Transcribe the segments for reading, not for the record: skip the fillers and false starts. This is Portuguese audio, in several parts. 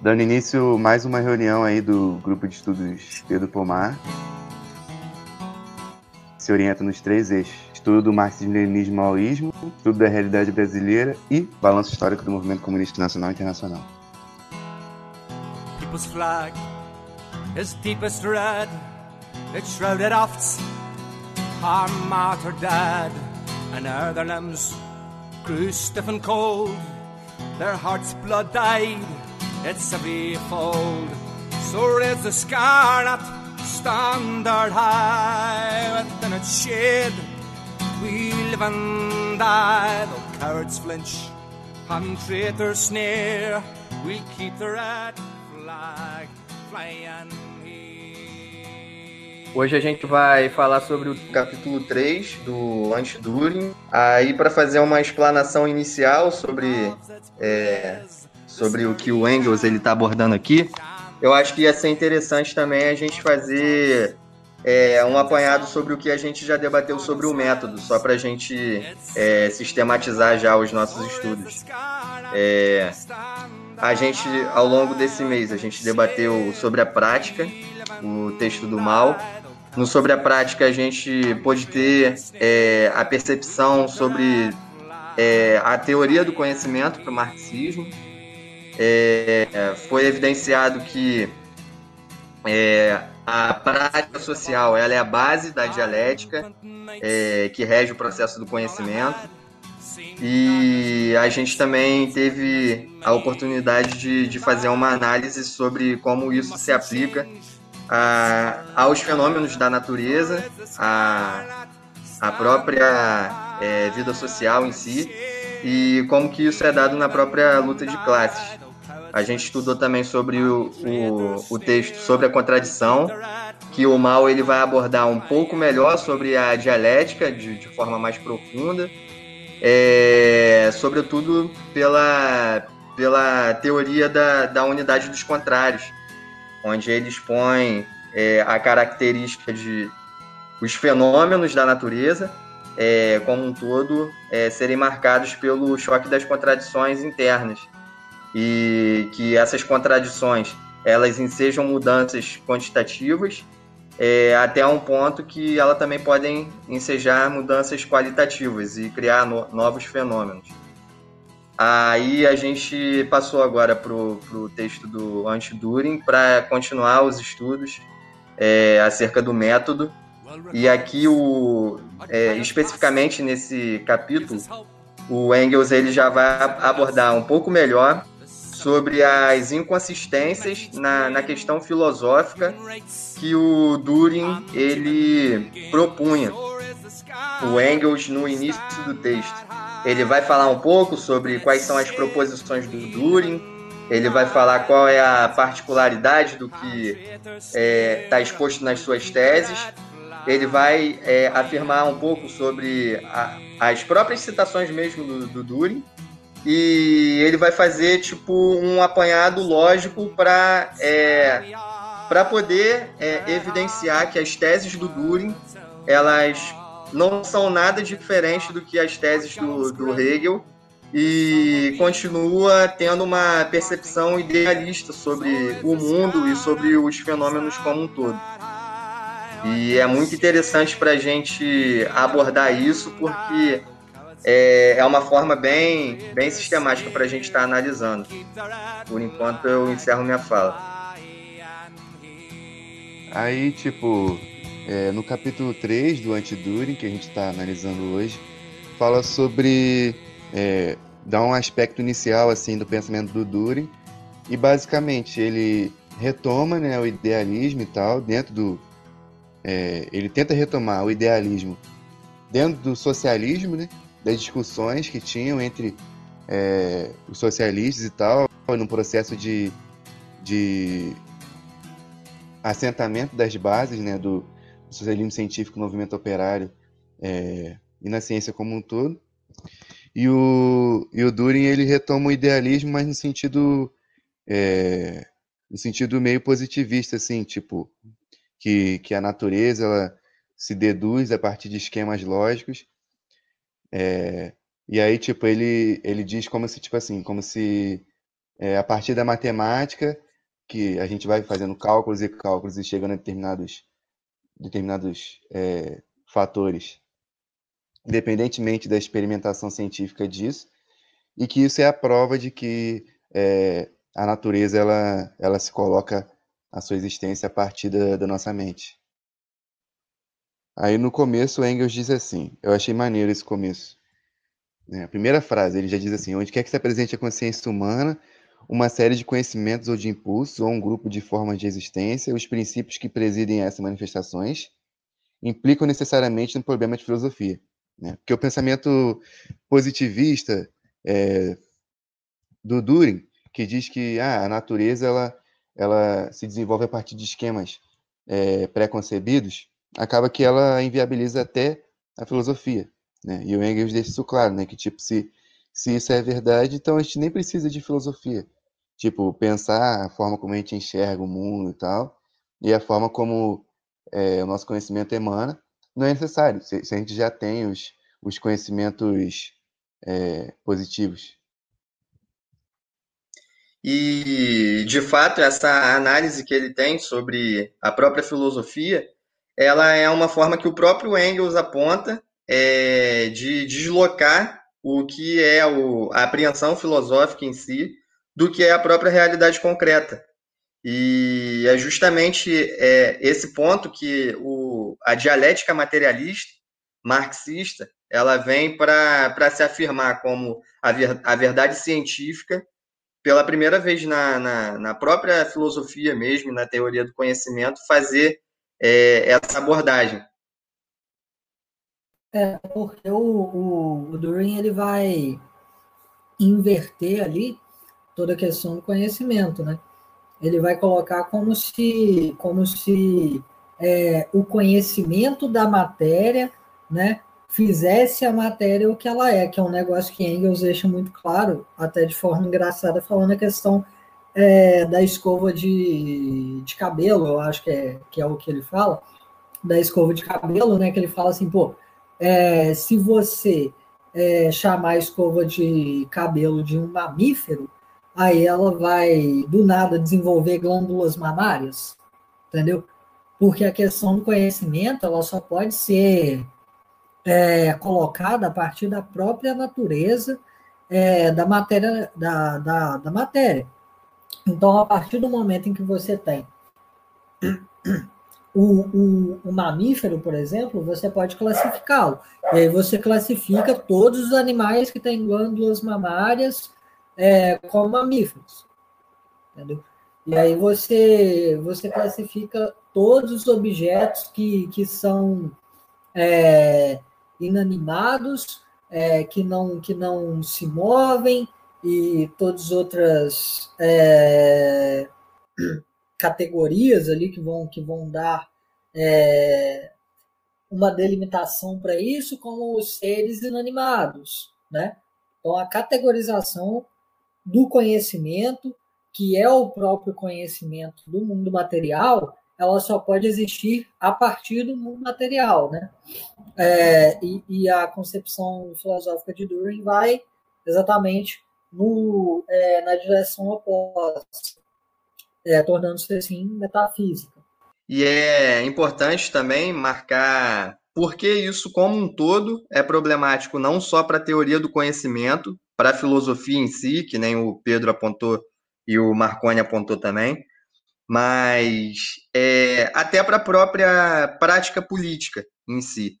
dando início mais uma reunião aí do grupo de estudos Pedro Pomar. Se orienta nos três eixos: estudo do marxismo-leninismo-maoísmo, estudo da realidade brasileira e balanço histórico do movimento comunista nacional e internacional. People's flag is deepest red, it's shrouded oft, our martyr dead, and ere their limbs grew stiff and cold, their heart's blood died, it's a fold. So raise the scarlet standard high, within its shade we live and die. Though cowards flinch and traitors sneer, we'll keep the red flag flying. Hoje a gente vai falar sobre o capítulo 3 do Anti-Dühring, aí para fazer uma explanação inicial sobre o que o Engels está abordando aqui. Eu acho que ia ser interessante também a gente fazer um apanhado sobre o que a gente já debateu sobre o método, só para a gente sistematizar já os nossos estudos. A gente, ao longo desse mês, a gente debateu sobre a prática, o texto do Mao. No Sobre a Prática, a gente pôde ter a percepção sobre a teoria do conhecimento para o marxismo. Foi evidenciado que a prática social ela é a base da dialética que rege o processo do conhecimento. E a gente também teve a oportunidade de fazer uma análise sobre como isso se aplica aos fenômenos da natureza, à própria vida social em si, e como que isso é dado na própria luta de classes. A gente estudou também sobre o texto sobre a contradição, que o Mao ele vai abordar um pouco melhor sobre a dialética de forma mais profunda, sobretudo pela teoria da unidade dos contrários, onde ele expõe a característica de os fenômenos da natureza, como um todo, serem marcados pelo choque das contradições internas, e que essas contradições elas ensejam mudanças quantitativas até um ponto que elas também podem ensejar mudanças qualitativas e criar novos fenômenos. Aí a gente passou agora para o texto do Anti-Dühring para continuar os estudos acerca do método. E aqui, especificamente nesse capítulo, o Engels ele já vai abordar um pouco melhor sobre as inconsistências na questão filosófica que o Dühring ele propunha. O Engels, no início do texto, ele vai falar um pouco sobre quais são as proposições do Dühring, ele vai falar qual é a particularidade do que está exposto nas suas teses, ele vai afirmar um pouco sobre as próprias citações mesmo do Dühring, e ele vai fazer tipo um apanhado lógico para poder evidenciar que as teses do Dühring elas não são nada diferentes do que as teses do Hegel, e continua tendo uma percepção idealista sobre o mundo e sobre os fenômenos como um todo. E é muito interessante para a gente abordar isso, porque é uma forma bem sistemática para a gente estar analisando. Por enquanto, eu encerro minha fala. Aí, no capítulo 3 do Anti-Dühring, que a gente está analisando hoje, fala sobre... dá um aspecto inicial assim, do pensamento do Dühring, e basicamente ele retoma, né, o idealismo e tal, dentro do... ele tenta retomar o idealismo dentro do socialismo, né, das discussões que tinham entre os socialistas e tal, no processo de assentamento das bases, né, do socialismo científico, movimento operário e na ciência como um todo. E o Dühring ele retoma o idealismo, mas no sentido meio positivista, assim, que a natureza ela se deduz a partir de esquemas lógicos. E aí, ele diz como se a partir da matemática, que a gente vai fazendo cálculos e cálculos e chegando a determinados fatores, independentemente da experimentação científica disso, e que isso é a prova de que a natureza ela se coloca a sua existência a partir da nossa mente. Aí no começo Engels diz assim, eu achei maneiro esse começo. A primeira frase, ele já diz assim, onde quer que se apresente a consciência humana, uma série de conhecimentos ou de impulsos, ou um grupo de formas de existência, os princípios que presidem essas manifestações implicam necessariamente no problema de filosofia. Né? Porque o pensamento positivista do Dühring, que diz que a natureza ela se desenvolve a partir de esquemas pré-concebidos, acaba que ela inviabiliza até a filosofia. Né? E o Engels deixa isso claro, né? Que tipo, se isso é verdade, então a gente nem precisa de filosofia. Tipo, pensar a forma como a gente enxerga o mundo e tal, e a forma como o nosso conhecimento emana, não é necessário, se a gente já tem os conhecimentos positivos. E, de fato, essa análise que ele tem sobre a própria filosofia, ela é uma forma que o próprio Engels aponta de deslocar o que é a apreensão filosófica em si, do que é a própria realidade concreta. E é justamente esse ponto que a dialética materialista, marxista, ela vem para se afirmar como a verdade científica, pela primeira vez na própria filosofia mesmo, na teoria do conhecimento, fazer essa abordagem. Porque o Dühring, ele vai inverter ali toda a questão do conhecimento, né? Ele vai colocar como se o conhecimento da matéria, né, fizesse a matéria o que ela é, que é um negócio que Engels deixa muito claro, até de forma engraçada, falando a questão da escova de cabelo, eu acho que é o que ele fala, da escova de cabelo, né, que ele fala assim, pô, se você chamar a escova de cabelo de um mamífero, aí ela vai, do nada, desenvolver glândulas mamárias, entendeu? Porque a questão do conhecimento, ela só pode ser colocada a partir da própria natureza da matéria. Então, a partir do momento em que você tem o mamífero, por exemplo, você pode classificá-lo. E aí você classifica todos os animais que têm glândulas mamárias como mamíferos. Entendeu? E aí você classifica todos os objetos que são inanimados, que não se movem, e todas as outras... categorias ali que vão dar uma delimitação para isso, como os seres inanimados, né? Então, a categorização do conhecimento, que é o próprio conhecimento do mundo material, ela só pode existir a partir do mundo material, né? E a concepção filosófica de Dühring vai exatamente na direção oposta, tornando-se, assim, metafísica. E é importante também marcar porque isso, como um todo, é problemático não só para a teoria do conhecimento, para a filosofia em si, que nem o Pedro apontou e o Marconi apontou também, mas até para a própria prática política em si.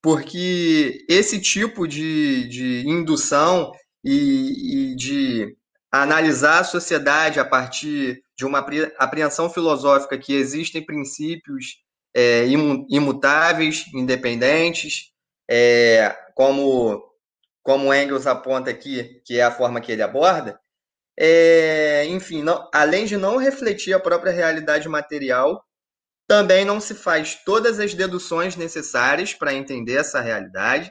Porque esse tipo de indução e de analisar a sociedade a partir de uma apreensão filosófica que existem princípios imutáveis, independentes, como Engels aponta aqui, que é a forma que ele aborda, enfim, além de não refletir a própria realidade material, também não se faz todas as deduções necessárias para entender essa realidade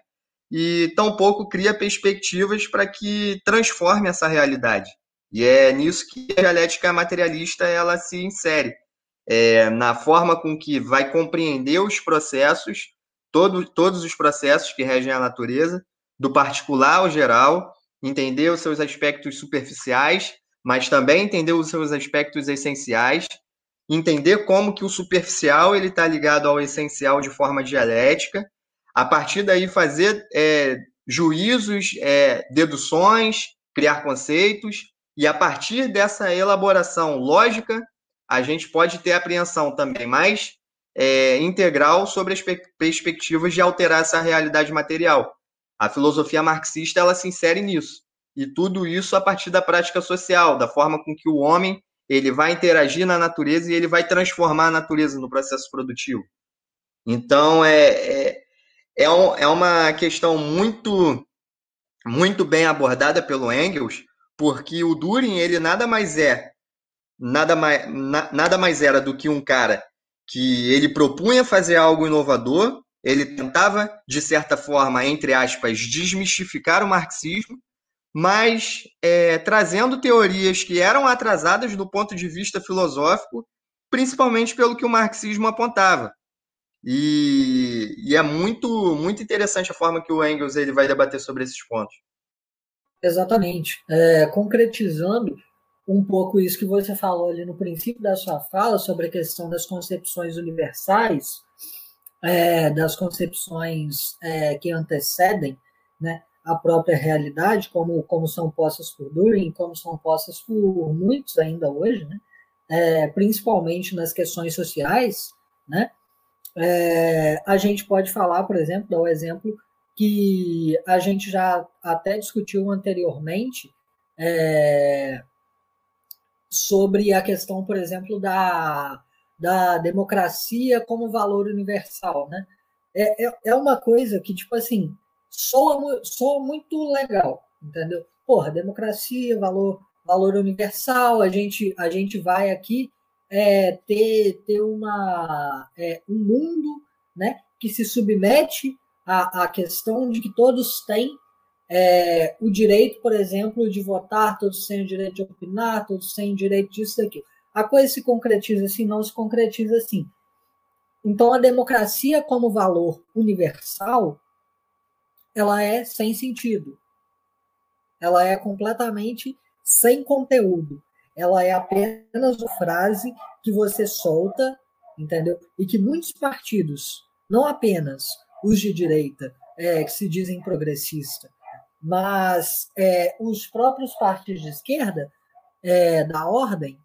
e tampouco cria perspectivas para que transforme essa realidade. E é nisso que a dialética materialista ela se insere, na forma com que vai compreender os processos, todos os processos que regem a natureza, do particular ao geral, entender os seus aspectos superficiais, mas também entender os seus aspectos essenciais, entender como que o superficial ele está ligado ao essencial de forma dialética, a partir daí fazer juízos, deduções, criar conceitos, e a partir dessa elaboração lógica, a gente pode ter apreensão também mais integral sobre as perspectivas de alterar essa realidade material. A filosofia marxista ela se insere nisso, e tudo isso a partir da prática social, da forma com que o homem ele vai interagir na natureza e ele vai transformar a natureza no processo produtivo. Então, é uma questão muito, muito bem abordada pelo Engels, porque o Dühring, ele nada mais era do que um cara que ele propunha fazer algo inovador, ele tentava, de certa forma, entre aspas, desmistificar o marxismo, mas trazendo teorias que eram atrasadas do ponto de vista filosófico, principalmente pelo que o marxismo apontava. E é muito, muito interessante a forma que o Engels ele vai debater sobre esses pontos. Exatamente. Concretizando um pouco isso que você falou ali no princípio da sua fala sobre a questão das concepções universais, das concepções que antecedem, né, a própria realidade, como são postas por Dühring, como são postas por muitos ainda hoje, né, principalmente nas questões sociais, né, a gente pode falar, por exemplo, dar o exemplo que a gente já até discutiu anteriormente sobre a questão, por exemplo, da democracia como valor universal, né? É uma coisa que, tipo assim, soa muito legal, entendeu? Porra, democracia, valor universal, a gente vai aqui ter um mundo, né, que se submete à questão de que todos têm o direito, por exemplo, de votar, todos têm o direito de opinar, todos têm o direito disso e daquilo. A coisa se concretiza assim, não se concretiza assim. Então, a democracia como valor universal, ela é sem sentido. Ela é completamente sem conteúdo. Ela é apenas uma frase que você solta, entendeu? E que muitos partidos, não apenas os de direita, que se dizem progressistas, mas os próprios partidos de esquerda, da ordem,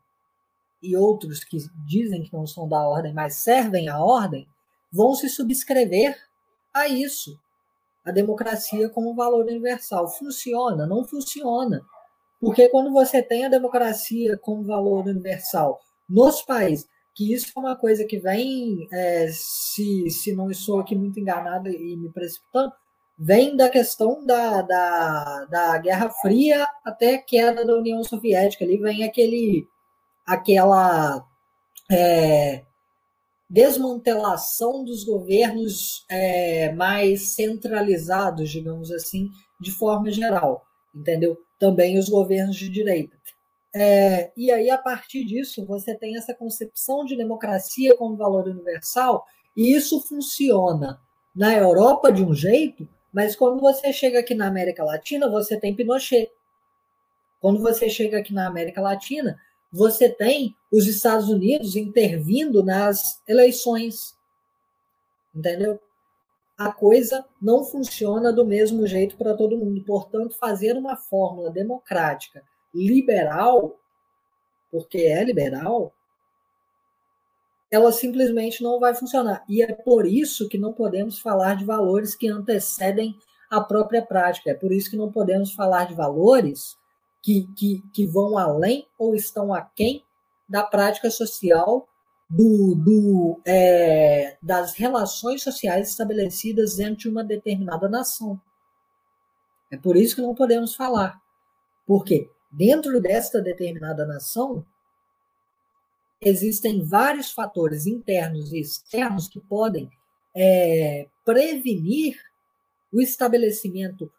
e outros que dizem que não são da ordem, mas servem à ordem, vão se subscrever a isso. A democracia como valor universal. Funciona? Não funciona. Porque quando você tem a democracia como valor universal nos países, que isso é uma coisa que vem, se não estou aqui muito enganado e me precipitando, vem da questão da Guerra Fria até a queda da União Soviética. Ali vem aquela desmantelação dos governos mais centralizados, digamos assim, de forma geral, entendeu? Também os governos de direita. E aí, a partir disso, você tem essa concepção de democracia como valor universal, e isso funciona na Europa de um jeito, mas quando você chega aqui na América Latina, você tem Pinochet. Quando você chega aqui na América Latina, você tem os Estados Unidos intervindo nas eleições, entendeu? A coisa não funciona do mesmo jeito para todo mundo. Portanto, fazer uma fórmula democrática liberal, porque é liberal, ela simplesmente não vai funcionar. E é por isso que não podemos falar de valores que antecedem a própria prática. É por isso que não podemos falar de valores que vão além ou estão aquém da prática social, das relações sociais estabelecidas dentro de uma determinada nação. É por isso que não podemos falar. Porque dentro desta determinada nação, existem vários fatores internos e externos que podem prevenir o estabelecimento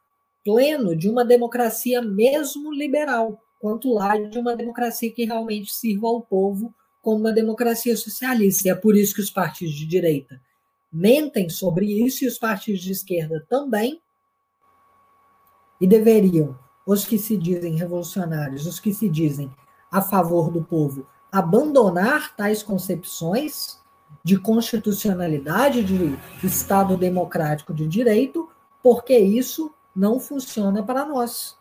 pleno de uma democracia mesmo liberal, quanto lá de uma democracia que realmente sirva ao povo como uma democracia socialista. E é por isso que os partidos de direita mentem sobre isso e os partidos de esquerda também, e deveriam os que se dizem revolucionários, os que se dizem a favor do povo, abandonar tais concepções de constitucionalidade, de Estado democrático de direito, porque isso não funciona para nós.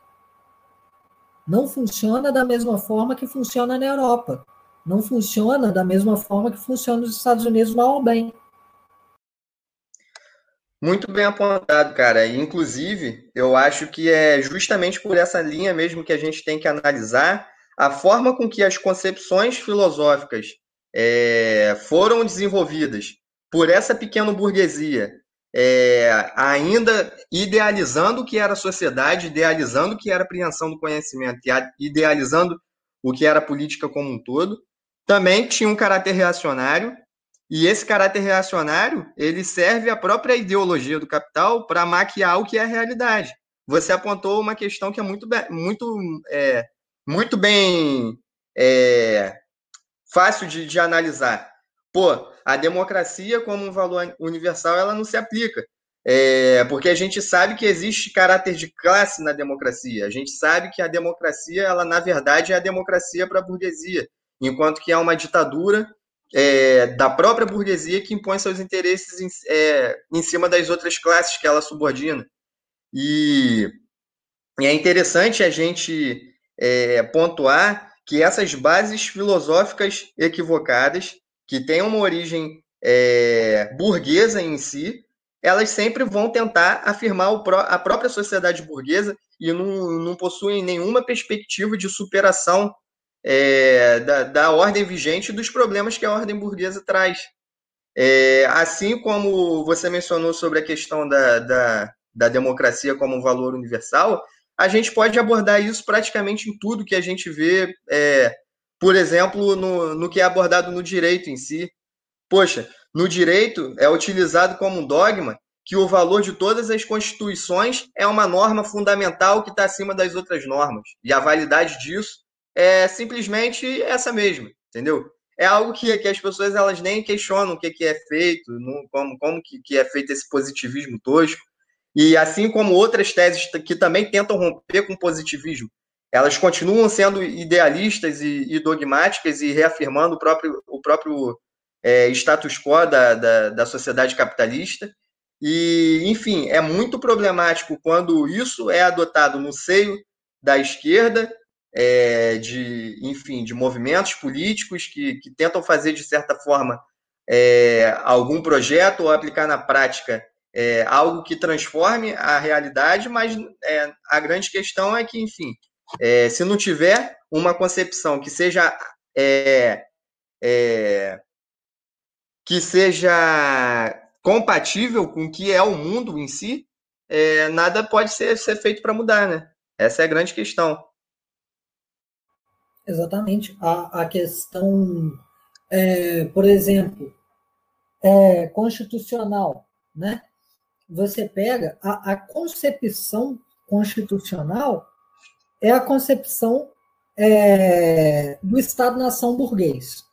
Não funciona da mesma forma que funciona na Europa. Não funciona da mesma forma que funciona nos Estados Unidos, mal ou bem. Muito bem apontado, cara. Inclusive, eu acho que é justamente por essa linha mesmo que a gente tem que analisar a forma com que as concepções filosóficas foram desenvolvidas por essa pequena burguesia, ainda idealizando o que era a sociedade, idealizando o que era a apreensão do conhecimento, idealizando o que era a política como um todo, também tinha um caráter reacionário, e esse caráter reacionário ele serve à própria ideologia do capital para maquiar o que é a realidade. Você apontou uma questão que é muito bem fácil de analisar. Pô, a democracia como um valor universal, ela não se aplica, porque a gente sabe que existe caráter de classe na democracia, a gente sabe que a democracia, ela na verdade é a democracia para a burguesia, enquanto que há uma ditadura da própria burguesia que impõe seus interesses em cima das outras classes que ela subordina. E é interessante a gente pontuar que essas bases filosóficas equivocadas, que têm uma origem burguesa em si, elas sempre vão tentar afirmar a própria sociedade burguesa e não possuem nenhuma perspectiva de superação da ordem vigente dos problemas que a ordem burguesa traz. Assim como você mencionou sobre a questão da democracia como um valor universal, a gente pode abordar isso praticamente em tudo que a gente vê, por exemplo, no que é abordado no direito em si. Poxa, no direito é utilizado como um dogma que o valor de todas as constituições é uma norma fundamental que está acima das outras normas, e a validade disso é simplesmente essa mesma, entendeu? É algo que as pessoas elas nem questionam o que é feito, como que é feito esse positivismo tosco. E assim como outras teses que também tentam romper com o positivismo, elas continuam sendo idealistas e dogmáticas e reafirmando o próprio status quo da sociedade capitalista. E, enfim, é muito problemático quando isso é adotado no seio da esquerda, de movimentos políticos que tentam fazer, de certa forma, algum projeto ou aplicar na prática algo que transforme a realidade, mas a grande questão é que, enfim, se não tiver uma concepção que seja compatível com o que é o mundo em si, nada pode ser feito para mudar, né? Essa é a grande questão. Exatamente. A questão, por exemplo, constitucional, né? Você pega a concepção constitucional, é a concepção do Estado-nação burguês,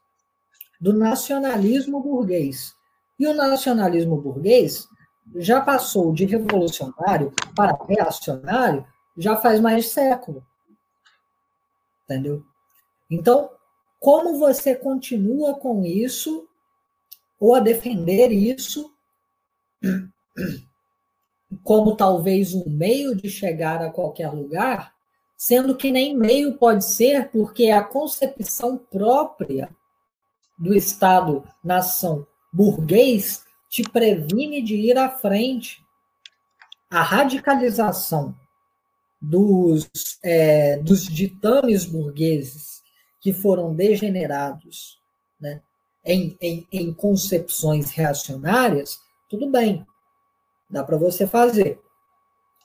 do nacionalismo burguês. E o nacionalismo burguês já passou de revolucionário para reacionário já faz mais de século. Entendeu? Então, como você continua com isso, ou a defender isso, como talvez um meio de chegar a qualquer lugar, sendo que nem meio pode ser, porque a concepção própria do Estado-nação burguês te previne de ir à frente. A radicalização dos ditames burgueses que foram degenerados, né, em concepções reacionárias, tudo bem, dá para você fazer.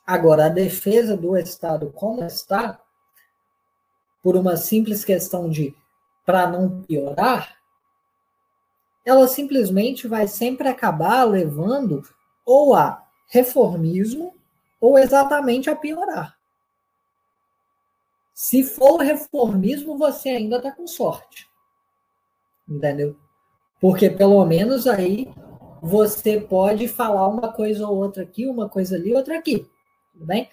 Agora, a defesa do Estado como está, por uma simples questão de para não piorar, ela simplesmente vai sempre acabar levando ou a reformismo ou exatamente a piorar. Se for reformismo, você ainda está com sorte. Entendeu? Porque pelo menos aí você pode falar uma coisa ou outra aqui, uma coisa ali, outra aqui, tudo bem?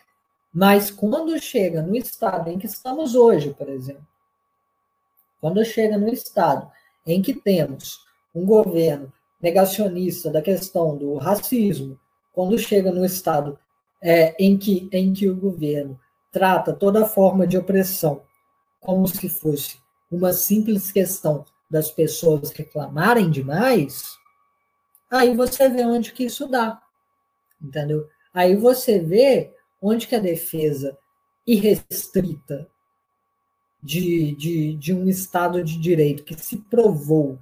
Mas quando chega no estado em que estamos hoje, por exemplo, quando chega no estado em que temos um governo negacionista da questão do racismo, quando chega no estado em que o governo trata toda forma de opressão como se fosse uma simples questão das pessoas reclamarem demais, aí você vê onde que isso dá, entendeu? Aí você vê onde que a defesa irrestrita de um Estado de Direito que se provou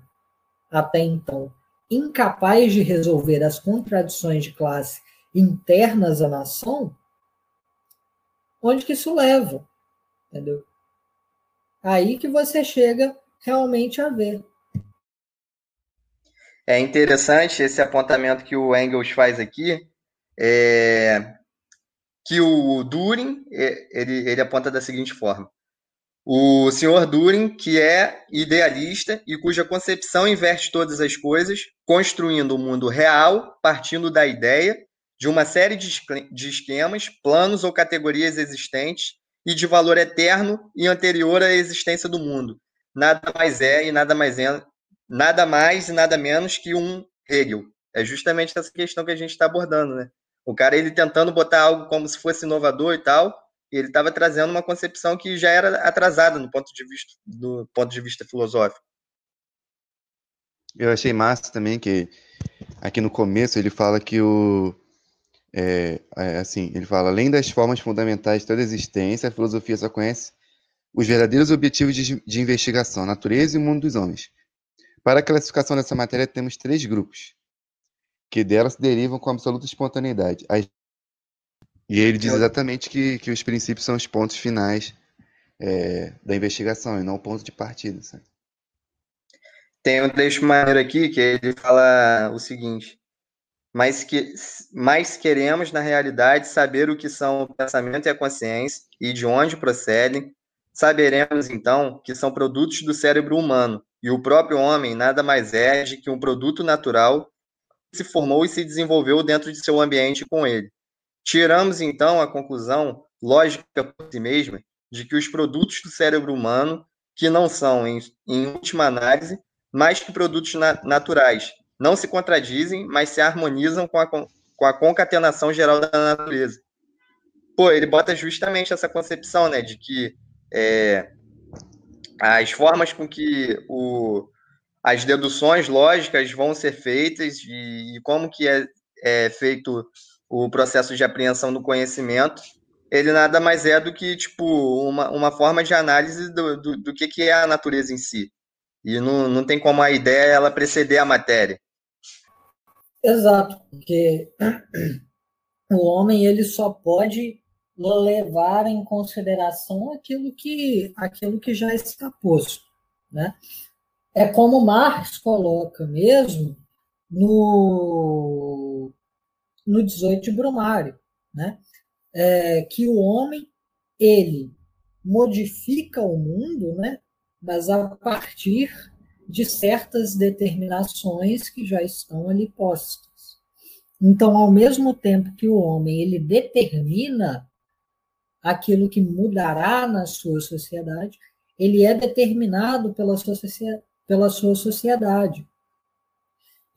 até então incapaz de resolver as contradições de classe internas à nação, onde que isso leva, entendeu? Aí que você chega realmente a ver. É interessante esse apontamento que o Engels faz aqui, que o Dühring, ele aponta da seguinte forma: o senhor Dühring, que é idealista e cuja concepção inverte todas as coisas, construindo o mundo real, partindo da ideia de uma série de esquemas, planos ou categorias existentes e de valor eterno e anterior à existência do mundo. Nada mais é e nada mais e nada menos que um Hegel. É justamente essa questão que a gente está abordando, né? O cara, ele tentando botar algo como se fosse inovador e tal, ele estava trazendo uma concepção que já era atrasada do ponto de vista filosófico. Eu achei massa também que aqui no começo ele fala que ele fala: além das formas fundamentais de toda a existência, a filosofia só conhece os verdadeiros objetivos de investigação, a natureza e o mundo dos homens. Para a classificação dessa matéria, temos 3 grupos, que dela se derivam com absoluta espontaneidade. E ele diz exatamente que os princípios são os pontos finais da investigação, e não o ponto de partida. Sabe? Tem um texto maneiro aqui, que ele fala o seguinte: mas queremos, na realidade, saber o que são o pensamento e a consciência, e de onde procedem. Saberemos, então, que são produtos do cérebro humano, e o próprio homem nada mais é de que um produto natural que se formou e se desenvolveu dentro de seu ambiente com ele. Tiramos, então, a conclusão lógica por si mesma de que os produtos do cérebro humano, que não são, em última análise, mais que produtos naturais, não se contradizem, mas se harmonizam com a concatenação geral da natureza. Pô, ele bota justamente essa concepção, né, de que as formas com que as deduções lógicas vão ser feitas e como que é feito o processo de apreensão do conhecimento, ele nada mais é do que tipo uma forma de análise do que é a natureza em si. E não tem como a ideia ela preceder a matéria. Exato, porque o homem ele só pode levar em consideração aquilo que já está posto, né? É como Marx coloca mesmo no 18 de Brumário, né? Que o homem ele modifica o mundo, né? Mas a partir de certas determinações que já estão ali postas. Então, ao mesmo tempo que o homem ele determina aquilo que mudará na sua sociedade, ele é determinado pela sua sociedade.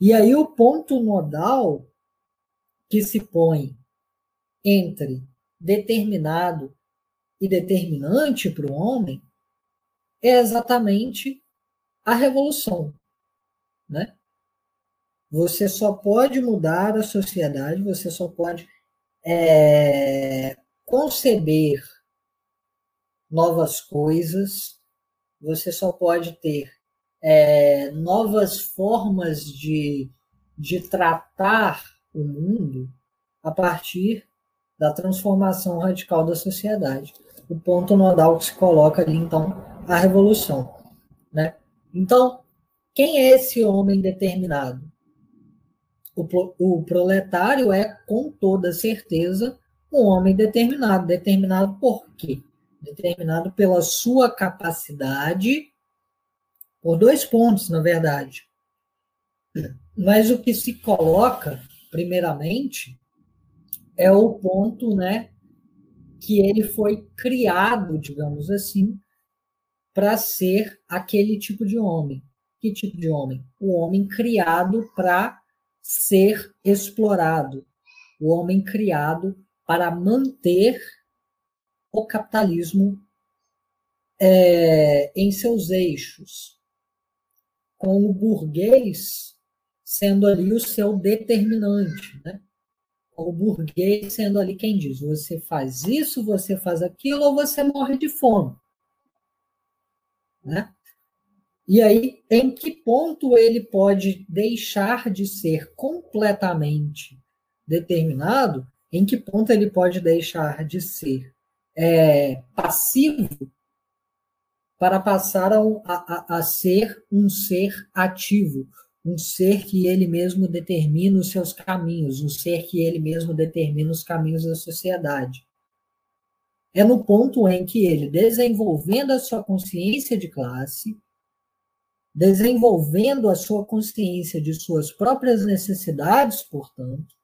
E aí o ponto nodal que se põe entre determinado e determinante para o homem é exatamente a revolução, né? Você só pode mudar a sociedade, você só pode conceber novas coisas, você só pode ter novas formas de tratar o mundo a partir da transformação radical da sociedade. O ponto nodal que se coloca ali, então, a revolução, né? Então, quem é esse homem determinado? O proletário é, com toda certeza, um homem determinado. Determinado por quê? Determinado pela sua capacidade, por 2 pontos, na verdade. Mas o que se coloca, primeiramente, é o ponto, né, que ele foi criado, digamos assim, para ser aquele tipo de homem. Que tipo de homem? O homem criado para ser explorado. O homem criado para manter o capitalismo em seus eixos, com o burguês sendo ali o seu determinante, né? O burguês sendo ali quem diz, você faz isso, você faz aquilo, ou você morre de fome. Né? E aí, em que ponto ele pode deixar de ser completamente determinado, em que ponto ele pode deixar de ser passivo para passar a ser um ser ativo, um ser que ele mesmo determina os seus caminhos, um ser que ele mesmo determina os caminhos da sociedade. É no ponto em que ele, desenvolvendo a sua consciência de classe, desenvolvendo a sua consciência de suas próprias necessidades, portanto,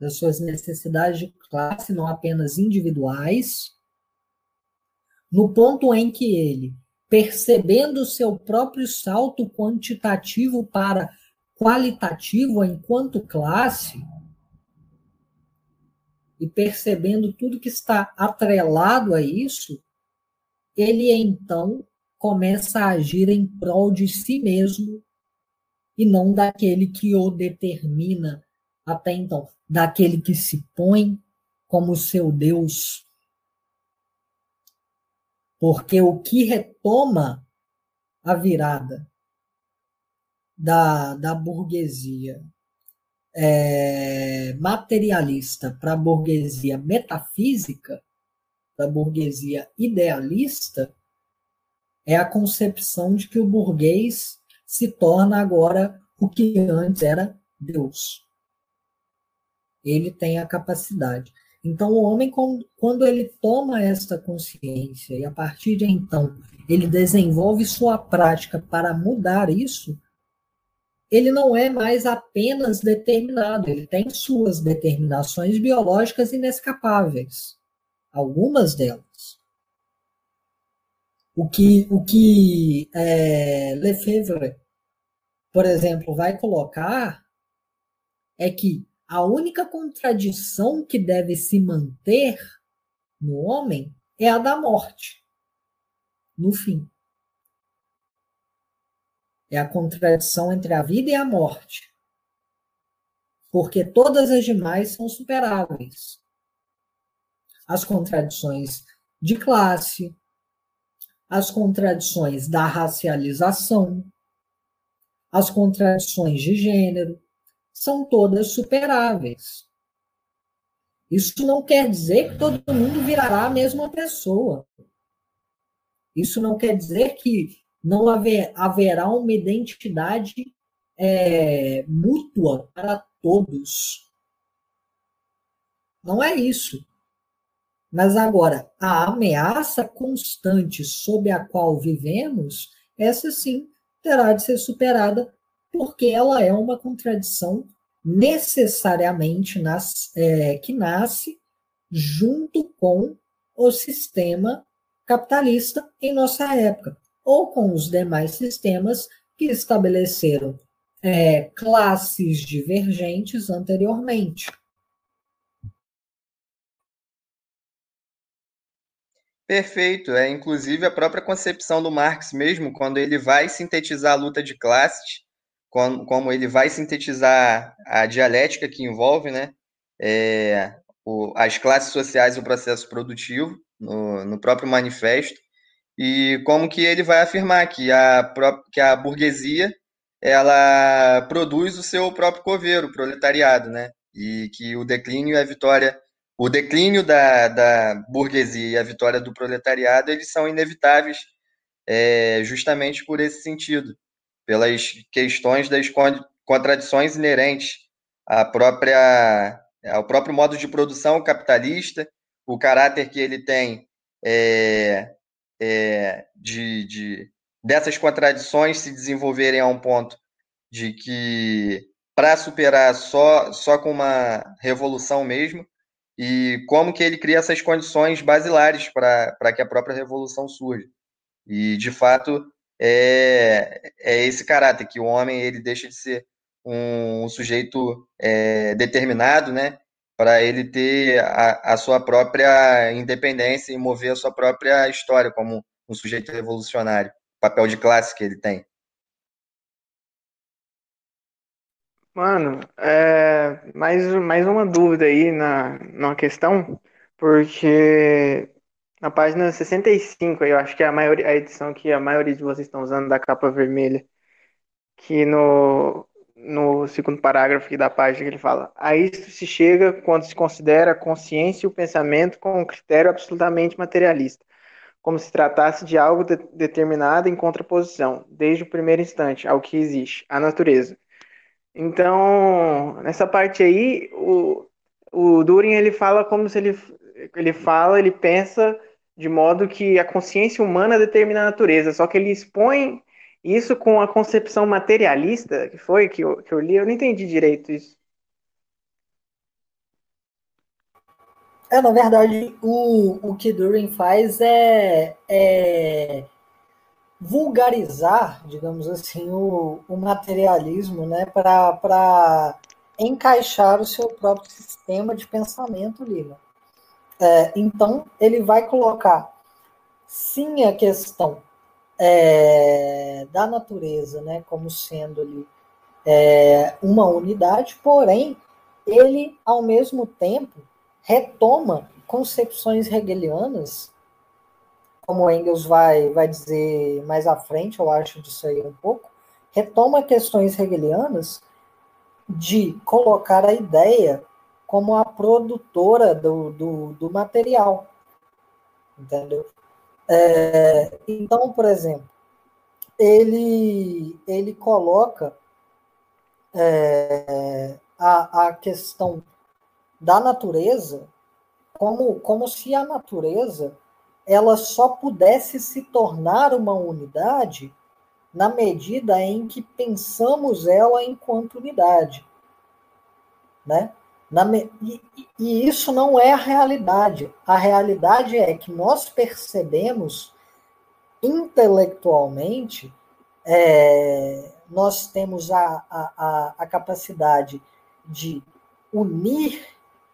das suas necessidades de classe, não apenas individuais, no ponto em que ele, percebendo o seu próprio salto quantitativo para qualitativo enquanto classe, e percebendo tudo que está atrelado a isso, ele então começa a agir em prol de si mesmo e não daquele que o determina até então, daquele que se põe como seu Deus. Porque o que retoma a virada da burguesia materialista para a burguesia metafísica, para a burguesia idealista, é a concepção de que o burguês se torna agora o que antes era Deus. Ele tem a capacidade. Então, o homem, quando ele toma esta consciência e, a partir de então, ele desenvolve sua prática para mudar isso, ele não é mais apenas determinado, ele tem suas determinações biológicas inescapáveis, algumas delas. O que Lefebvre, por exemplo, vai colocar é que a única contradição que deve se manter no homem é a da morte, no fim. É a contradição entre a vida e a morte, porque todas as demais são superáveis. As contradições de classe, as contradições da racialização, as contradições de gênero, são todas superáveis. Isso não quer dizer que todo mundo virará a mesma pessoa. Isso não quer dizer que não haverá uma identidade mútua para todos. Não é isso. Mas agora, a ameaça constante sob a qual vivemos, essa sim terá de ser superada, porque ela é uma contradição necessariamente que nasce junto com o sistema capitalista em nossa época, ou com os demais sistemas que estabeleceram classes divergentes anteriormente. Perfeito. Inclusive, a própria concepção do Marx mesmo, quando ele vai sintetizar a luta de classes, como ele vai sintetizar a dialética que envolve, né, as classes sociais e o processo produtivo no próprio manifesto, e como que ele vai afirmar que a burguesia ela produz o seu próprio coveiro, o proletariado, né, e que o declínio e a vitória, o declínio da burguesia e a vitória do proletariado, eles são inevitáveis justamente por esse sentido, pelas questões das contradições inerentes ao próprio modo de produção capitalista, o caráter que ele tem dessas contradições se desenvolverem a um ponto de que, para superar só com uma revolução mesmo, e como que ele cria essas condições basilares para que a própria revolução surja. E, de fato, é esse caráter, que o homem ele deixa de ser um sujeito determinado, né, para ele ter a sua própria independência e mover a sua própria história como um sujeito revolucionário, papel de classe que ele tem. Mano, mais uma dúvida aí na questão, porque na página 65, eu acho que é a edição que a maioria de vocês estão usando da capa vermelha, que no segundo parágrafo da página que ele fala: a isto se chega quando se considera a consciência e o pensamento com um critério absolutamente materialista, como se tratasse de algo determinado em contraposição, desde o primeiro instante, ao que existe, à natureza. Então, nessa parte aí, o Dühring, ele fala como se ele pensa de modo que a consciência humana determina a natureza, só que ele expõe isso com a concepção materialista, que eu li, eu não entendi direito isso. Na verdade, o que Dühring faz é vulgarizar, digamos assim, o materialismo, né, para encaixar o seu próprio sistema de pensamento ali. Né? Então, ele vai colocar, sim, a questão da natureza, né, como sendo ali uma unidade, porém, ele, ao mesmo tempo, retoma concepções hegelianas, como Engels vai dizer mais à frente, eu acho disso aí um pouco, retoma questões hegelianas de colocar a ideia como a produtora do material, entendeu? Então, por exemplo, ele coloca a questão da natureza como se a natureza ela só pudesse se tornar uma unidade na medida em que pensamos ela enquanto unidade, né? E isso não é a realidade. A realidade é que nós percebemos intelectualmente, nós temos a capacidade de unir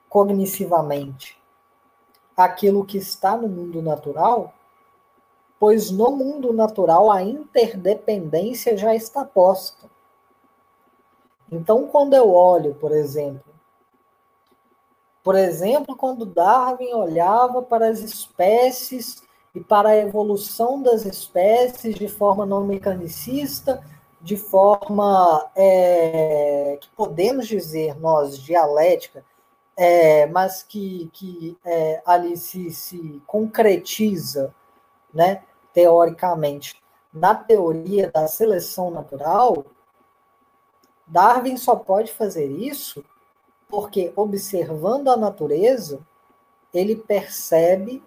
cognitivamente aquilo que está no mundo natural, pois no mundo natural a interdependência já está posta. Então, quando eu olho, por exemplo, quando Darwin olhava para as espécies e para a evolução das espécies de forma não mecanicista, de forma que podemos dizer nós, dialética, mas que ali se concretiza, né, teoricamente, na teoria da seleção natural, Darwin só pode fazer isso porque, observando a natureza, ele percebe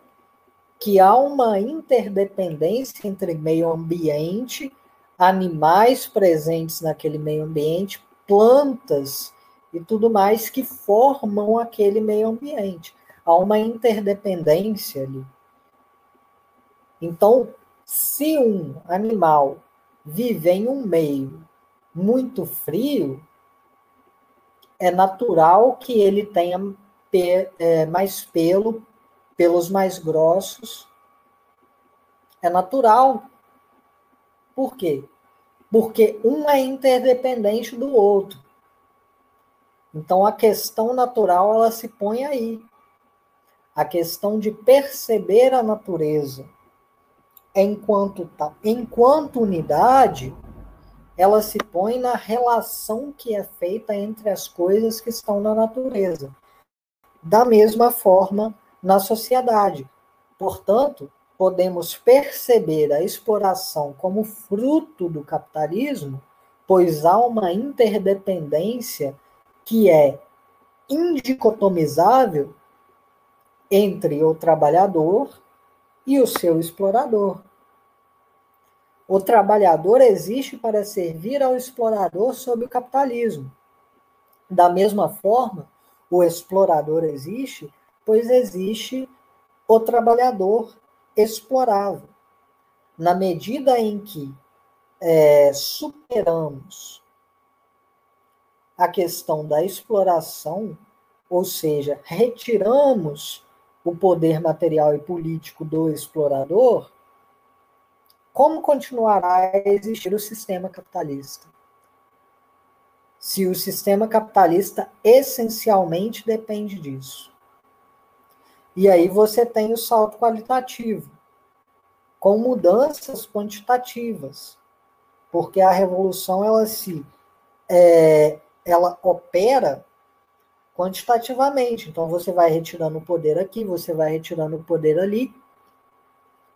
que há uma interdependência entre meio ambiente, animais presentes naquele meio ambiente, plantas e tudo mais que formam aquele meio ambiente. Há uma interdependência ali. Então, se um animal vive em um meio muito frio, é natural que ele tenha mais pelo, pelos mais grossos. É natural. Por quê? Porque um é interdependente do outro. Então, a questão natural, ela se põe aí. A questão de perceber a natureza enquanto unidade, ela se põe na relação que é feita entre as coisas que estão na natureza. Da mesma forma, na sociedade. Portanto, podemos perceber a exploração como fruto do capitalismo, pois há uma interdependência que é indicotomizável entre o trabalhador e o seu explorador. O trabalhador existe para servir ao explorador sob o capitalismo. Da mesma forma, o explorador existe pois existe o trabalhador explorado. Na medida em que superamos a questão da exploração, ou seja, retiramos o poder material e político do explorador, como continuará a existir o sistema capitalista? Se o sistema capitalista essencialmente depende disso. E aí você tem o salto qualitativo, com mudanças quantitativas, porque a revolução ela opera quantitativamente. Então, você vai retirando o poder aqui, você vai retirando o poder ali,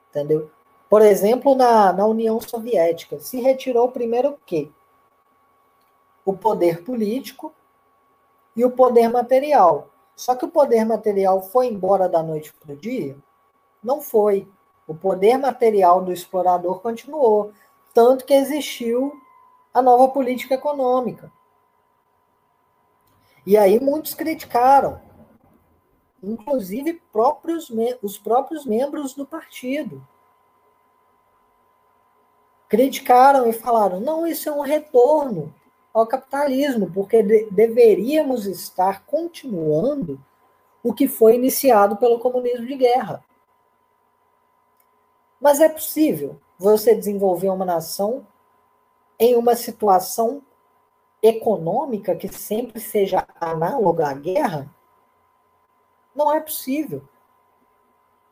entendeu? Por exemplo, na União Soviética, se retirou primeiro o quê? O poder político e o poder material. Só que o poder material foi embora da noite para o dia? Não foi. O poder material do explorador continuou, tanto que existiu a nova política econômica. E aí muitos criticaram, inclusive os próprios membros do partido. Criticaram e falaram, não, isso é um retorno ao capitalismo, porque deveríamos estar continuando o que foi iniciado pelo comunismo de guerra. Mas é possível você desenvolver uma nação em uma situação econômica que sempre seja análoga à guerra? Não é possível.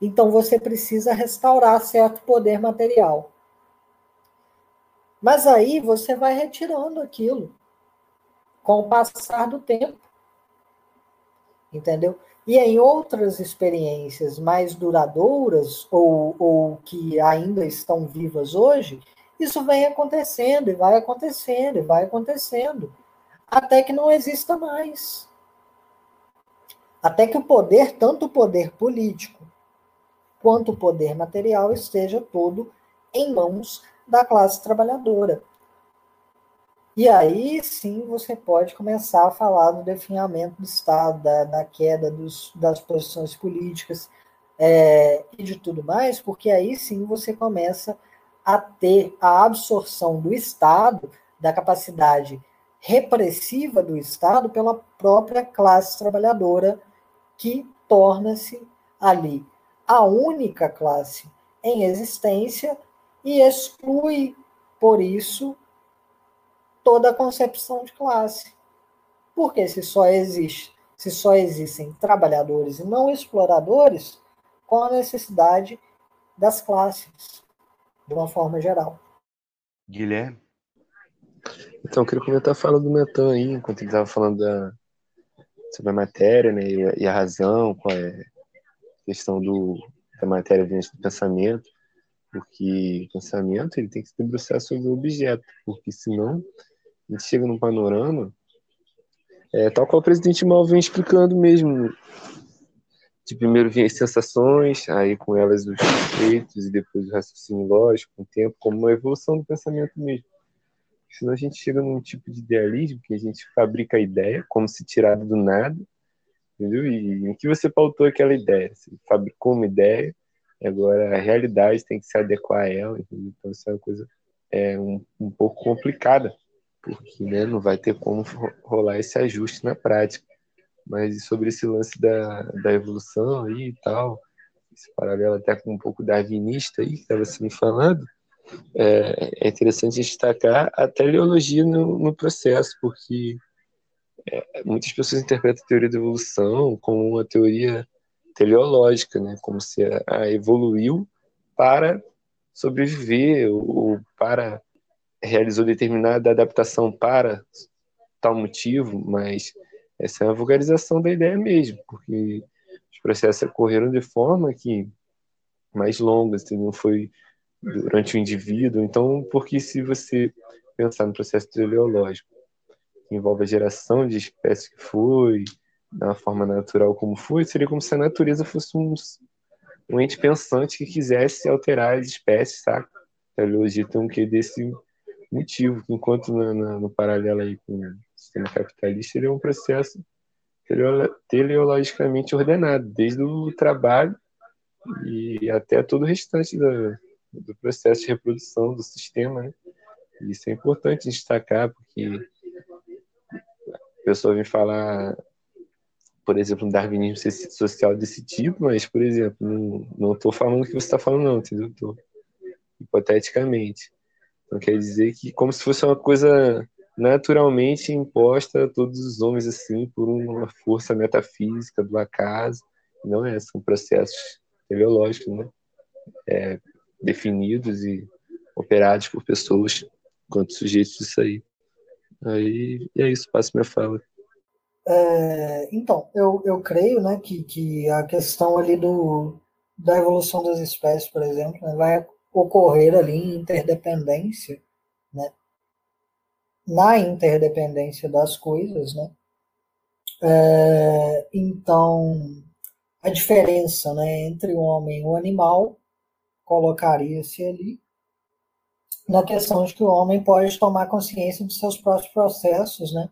Então você precisa restaurar certo poder material. Mas aí você vai retirando aquilo com o passar do tempo. Entendeu? E em outras experiências mais duradouras ou que ainda estão vivas hoje, isso vem acontecendo, e vai acontecendo, e vai acontecendo, até que não exista mais. Até que o poder, tanto o poder político quanto o poder material, esteja todo em mãos da classe trabalhadora. E aí, sim, você pode começar a falar do definhamento do Estado, da queda das posições políticas e de tudo mais, porque aí, sim, você começa a ter a absorção do Estado, da capacidade repressiva do Estado pela própria classe trabalhadora, que torna-se ali a única classe em existência e exclui, por isso, toda a concepção de classe. Porque se só existem trabalhadores e não exploradores, qual a necessidade das classes? De uma forma geral. Guilherme? Então, eu queria comentar a fala do Natan aí, enquanto ele estava falando sobre a matéria, né, e a razão, qual é a questão da matéria diante do pensamento, porque o pensamento ele tem que se debruçar sobre o objeto, porque senão a gente chega num panorama tal qual o presidente Mao vem explicando mesmo. De primeiro vêm as sensações, aí com elas os conceitos, e depois o raciocínio lógico, com o tempo, como uma evolução do pensamento mesmo. Senão a gente chega num tipo de idealismo que a gente fabrica a ideia, como se tirada do nada, entendeu? E em que você pautou aquela ideia? Você fabricou uma ideia, agora a realidade tem que se adequar a ela, entendeu? Então isso é uma coisa um pouco complicada, porque não vai ter como rolar esse ajuste na prática. Mas sobre esse lance da evolução aí e tal, esse paralelo até com um pouco darwinista aí, que estava se me falando, é interessante destacar a teleologia no processo, porque muitas pessoas interpretam a teoria da evolução como uma teoria teleológica, né? Como se a evoluiu para sobreviver, ou para realizou determinada adaptação para tal motivo, mas essa é a vulgarização da ideia mesmo, porque os processos ocorreram de forma que mais longas, não foi durante o indivíduo. Então, porque se você pensar no processo teleológico, que envolve a geração de espécies que foi, da forma natural como foi, seria como se a natureza fosse um ente pensante que quisesse alterar as espécies, saca? A teleologia tem um quê desse motivo, enquanto no paralelo aí com o sistema capitalista, ele é um processo teleologicamente ordenado, desde o trabalho e até todo o restante do processo de reprodução do sistema, né? Isso é importante destacar, porque a pessoa vem falar, por exemplo, um darwinismo social desse tipo, mas, por exemplo, não estou falando o que você está falando, não, entendeu? Tô, hipoteticamente. Então, quer dizer que, como se fosse uma coisa naturalmente imposta a todos os homens, assim, por uma força metafísica do acaso, não é? São processos teleológicos, né? Definidos e operados por pessoas quanto sujeitos disso aí. E é isso, passo minha fala. Então, eu creio, né, que a questão ali da evolução das espécies, por exemplo, né, vai ocorrer ali em interdependência, né, na interdependência das coisas, né. Então, a diferença, né, entre o homem e o animal colocaria-se ali na questão de que o homem pode tomar consciência de seus próprios processos, né,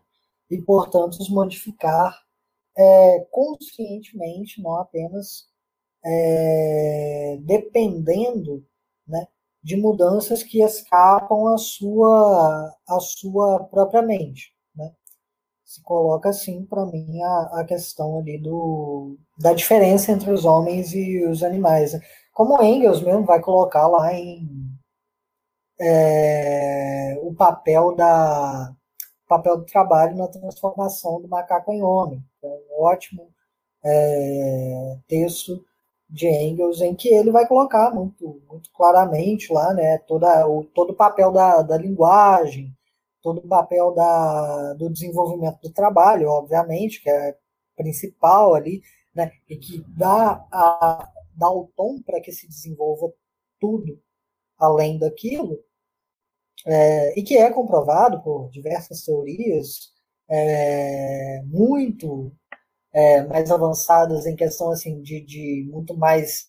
e, portanto, os modificar conscientemente, não apenas dependendo, né, de mudanças que escapam à sua própria mente, né. Se coloca, assim, para mim, a questão ali da diferença entre os homens e os animais. Como Engels mesmo vai colocar lá em o papel do trabalho na transformação do macaco em homem. É um ótimo texto de Engels, em que ele vai colocar muito, muito claramente lá, né, todo o papel da linguagem, todo o papel do desenvolvimento do trabalho, obviamente, que é principal ali, né, e que dá o tom para que se desenvolva tudo além daquilo, e que é comprovado por diversas teorias muito mais avançadas em questão assim, de muito mais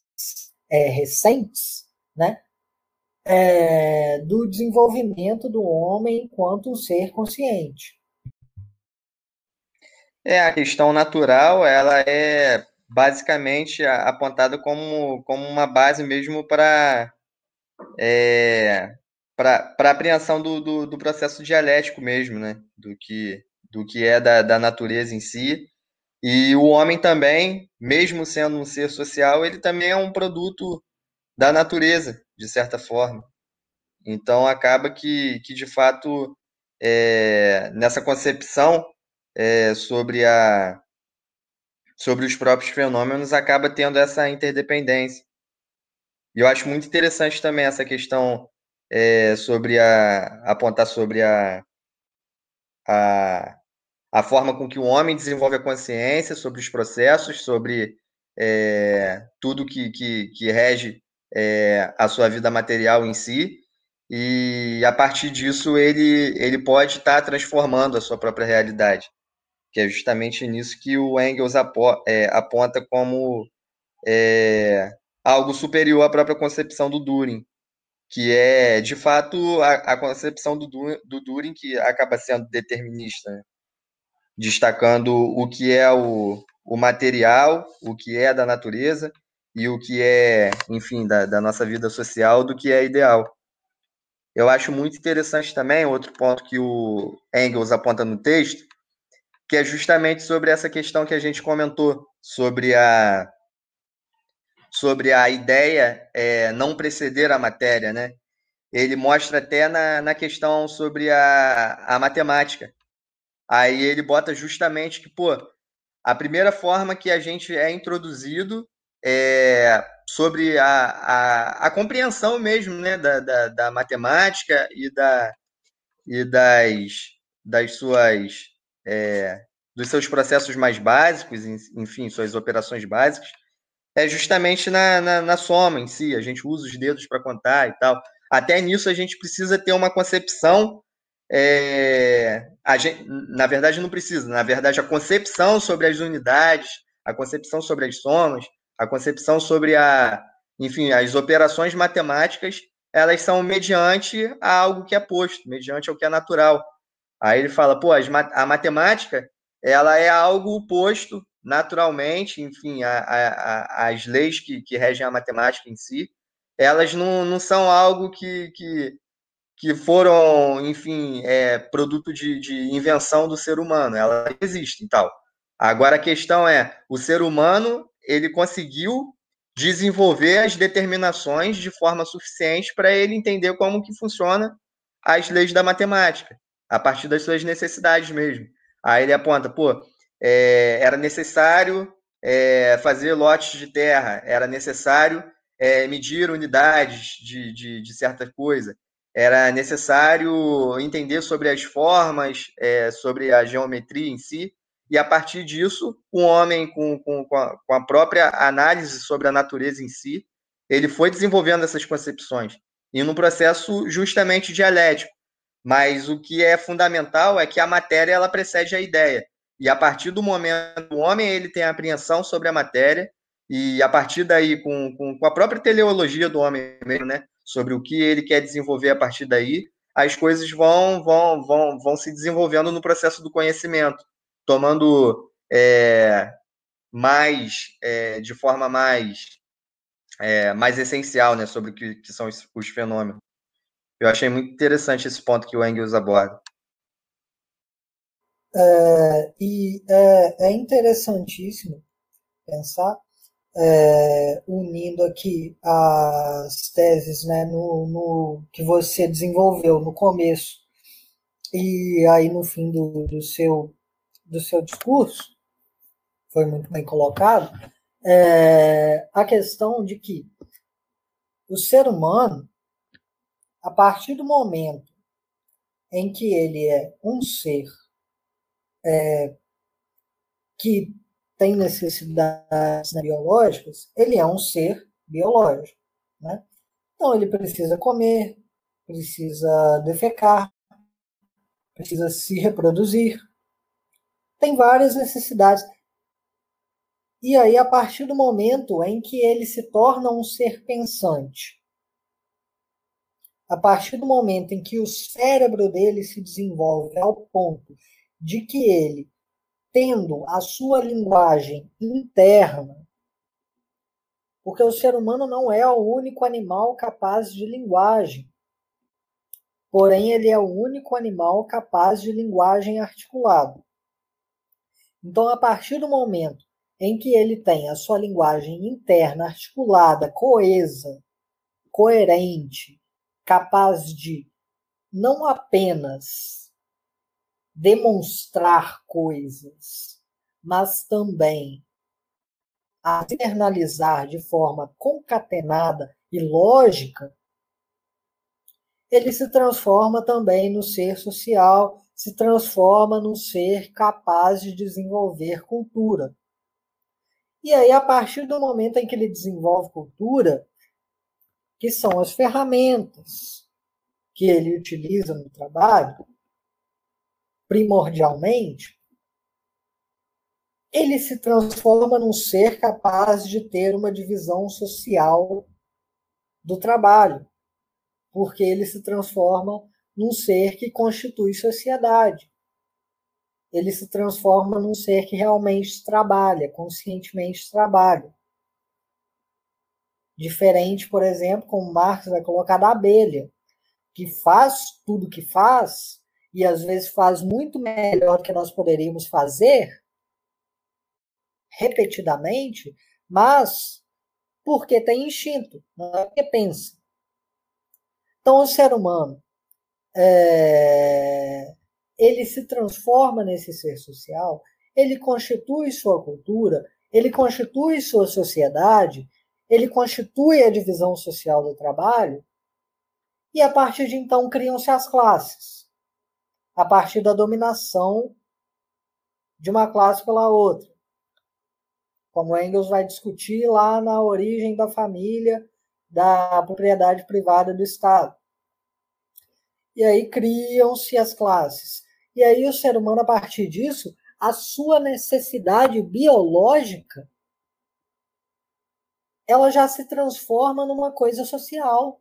recentes, né? Do desenvolvimento do homem enquanto um ser consciente. A questão natural, ela é basicamente apontada como uma base mesmo para apreensão do processo dialético mesmo, né? Do que é da natureza em si. E o homem também, mesmo sendo um ser social, ele também é um produto da natureza, de certa forma. Então, acaba que de fato, nessa concepção sobre os próprios fenômenos, acaba tendo essa interdependência. E eu acho muito interessante também essa questão apontar sobre a forma com que o homem desenvolve a consciência, sobre os processos, sobre tudo que rege a sua vida material em si, e a partir disso ele pode estar transformando a sua própria realidade, que é justamente nisso que o Engels aponta como... algo superior à própria concepção do Dühring, que é, de fato, a concepção do Dühring, que acaba sendo determinista, né? Destacando o que é o material, o que é da natureza e o que é, enfim, da nossa vida social, do que é ideal. Eu acho muito interessante também outro ponto que o Engels aponta no texto, que é justamente sobre essa questão que a gente comentou, sobre a ideia não preceder a matéria, né? Ele mostra até na questão sobre a matemática. Aí ele bota justamente que, a primeira forma que a gente é introduzido é sobre a compreensão mesmo, né, da matemática dos seus processos mais básicos, enfim, suas operações básicas, é justamente na soma em si. A gente usa os dedos para contar e tal. Até nisso a gente precisa ter uma concepção, na verdade não precisa, na verdade a concepção sobre as unidades, a concepção sobre as somas, a concepção sobre enfim, as operações matemáticas, elas são mediante a algo que é posto, mediante ao que é natural. Aí ele fala, a matemática ela é algo oposto, naturalmente, enfim, as leis que regem a matemática em si, elas não são algo que foram, enfim, produto de invenção do ser humano, elas existem e tal. Agora a questão é, o ser humano, ele conseguiu desenvolver as determinações de forma suficiente para ele entender como que funciona as leis da matemática, a partir das suas necessidades mesmo. Aí ele aponta, pô, era necessário fazer lotes de terra, era necessário medir unidades de certa coisa, era necessário entender sobre as formas, sobre a geometria em si, e a partir disso, o homem, com a própria análise sobre a natureza em si, ele foi desenvolvendo essas concepções, e num processo justamente dialético. Mas o que é fundamental é que a matéria ela precede a ideia, e a partir do momento que o homem ele tem a apreensão sobre a matéria, e a partir daí, com a própria teleologia do homem mesmo, né, sobre o que ele quer desenvolver a partir daí, as coisas vão se desenvolvendo no processo do conhecimento, tomando de forma mais essencial, né, sobre o que são os fenômenos. Eu achei muito interessante esse ponto que o Engels aborda. É interessantíssimo pensar, unindo aqui as teses, né, no que você desenvolveu no começo e aí no fim do seu discurso, foi muito bem colocado, a questão de que o ser humano, a partir do momento em que ele é um ser que tem necessidades biológicas, ele é um ser biológico, né? Então, ele precisa comer, precisa defecar, precisa se reproduzir, tem várias necessidades. E aí, a partir do momento em que ele se torna um ser pensante, a partir do momento em que o cérebro dele se desenvolve ao ponto de que ele, tendo a sua linguagem interna, porque o ser humano não é o único animal capaz de linguagem, porém ele é o único animal capaz de linguagem articulada. Então, a partir do momento em que ele tem a sua linguagem interna articulada, coesa, coerente, capaz de não apenas demonstrar coisas, mas também a internalizar de forma concatenada e lógica, ele se transforma também no ser social, se transforma num ser capaz de desenvolver cultura. E aí, a partir do momento em que ele desenvolve cultura, que são as ferramentas que ele utiliza no trabalho, primordialmente, ele se transforma num ser capaz de ter uma divisão social do trabalho, porque ele se transforma num ser que constitui sociedade. Ele se transforma num ser que realmente trabalha, conscientemente trabalha. Diferente, por exemplo, como Marx vai colocar, da abelha, que faz tudo o que faz, e às vezes faz muito melhor do que nós poderíamos fazer, repetidamente, mas porque tem instinto, não é porque pensa. Então, o ser humano, ele se transforma nesse ser social, ele constitui sua cultura, ele constitui sua sociedade, ele constitui a divisão social do trabalho, e a partir de então criam-se as classes, a partir da dominação de uma classe pela outra. Como Engels vai discutir lá na origem da família, da propriedade privada do Estado. E aí criam-se as classes. E aí o ser humano, a partir disso, a sua necessidade biológica, ela já se transforma numa coisa social.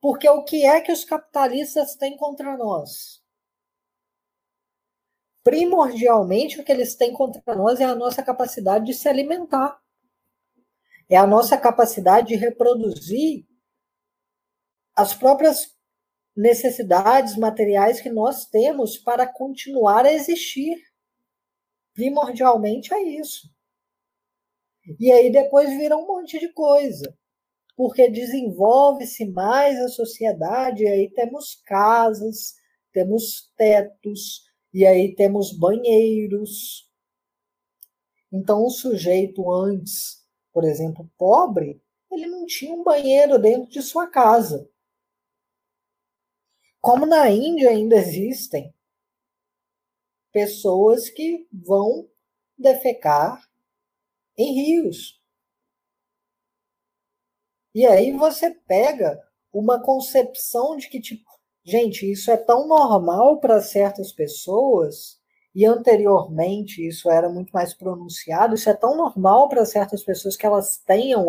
Porque o que é que os capitalistas têm contra nós? primordialmente o que eles têm contra nós é a nossa capacidade de se alimentar. É a nossa capacidade de reproduzir as próprias necessidades materiais que nós temos para continuar a existir. Primordialmente é isso. E aí depois vira um monte de coisa, porque desenvolve-se mais a sociedade, e aí temos casas, temos tetos, e aí temos banheiros. Então, o sujeito antes, por exemplo, pobre, ele não tinha um banheiro dentro de sua casa. Como na Índia ainda existem pessoas que vão defecar em rios. E aí você pega uma concepção de que, tipo, gente, isso é tão normal para certas pessoas, e anteriormente isso era muito mais pronunciado, isso é tão normal para certas pessoas que elas tenham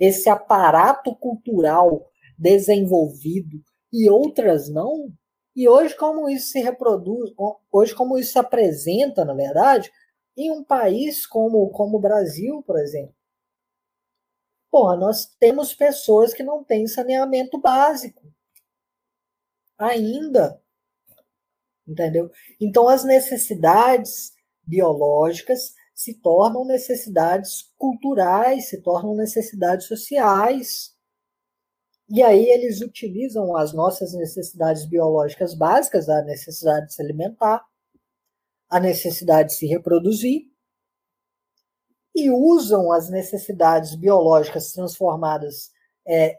esse aparato cultural desenvolvido e outras não. E hoje como isso se reproduz, hoje como isso se apresenta, na verdade, em um país como o Brasil, por exemplo. Porra, nós temos pessoas que não têm saneamento básico ainda, entendeu? Então as necessidades biológicas se tornam necessidades culturais, se tornam necessidades sociais. E aí eles utilizam as nossas necessidades biológicas básicas, a necessidade de se alimentar, a necessidade de se reproduzir, e usam as necessidades biológicas transformadas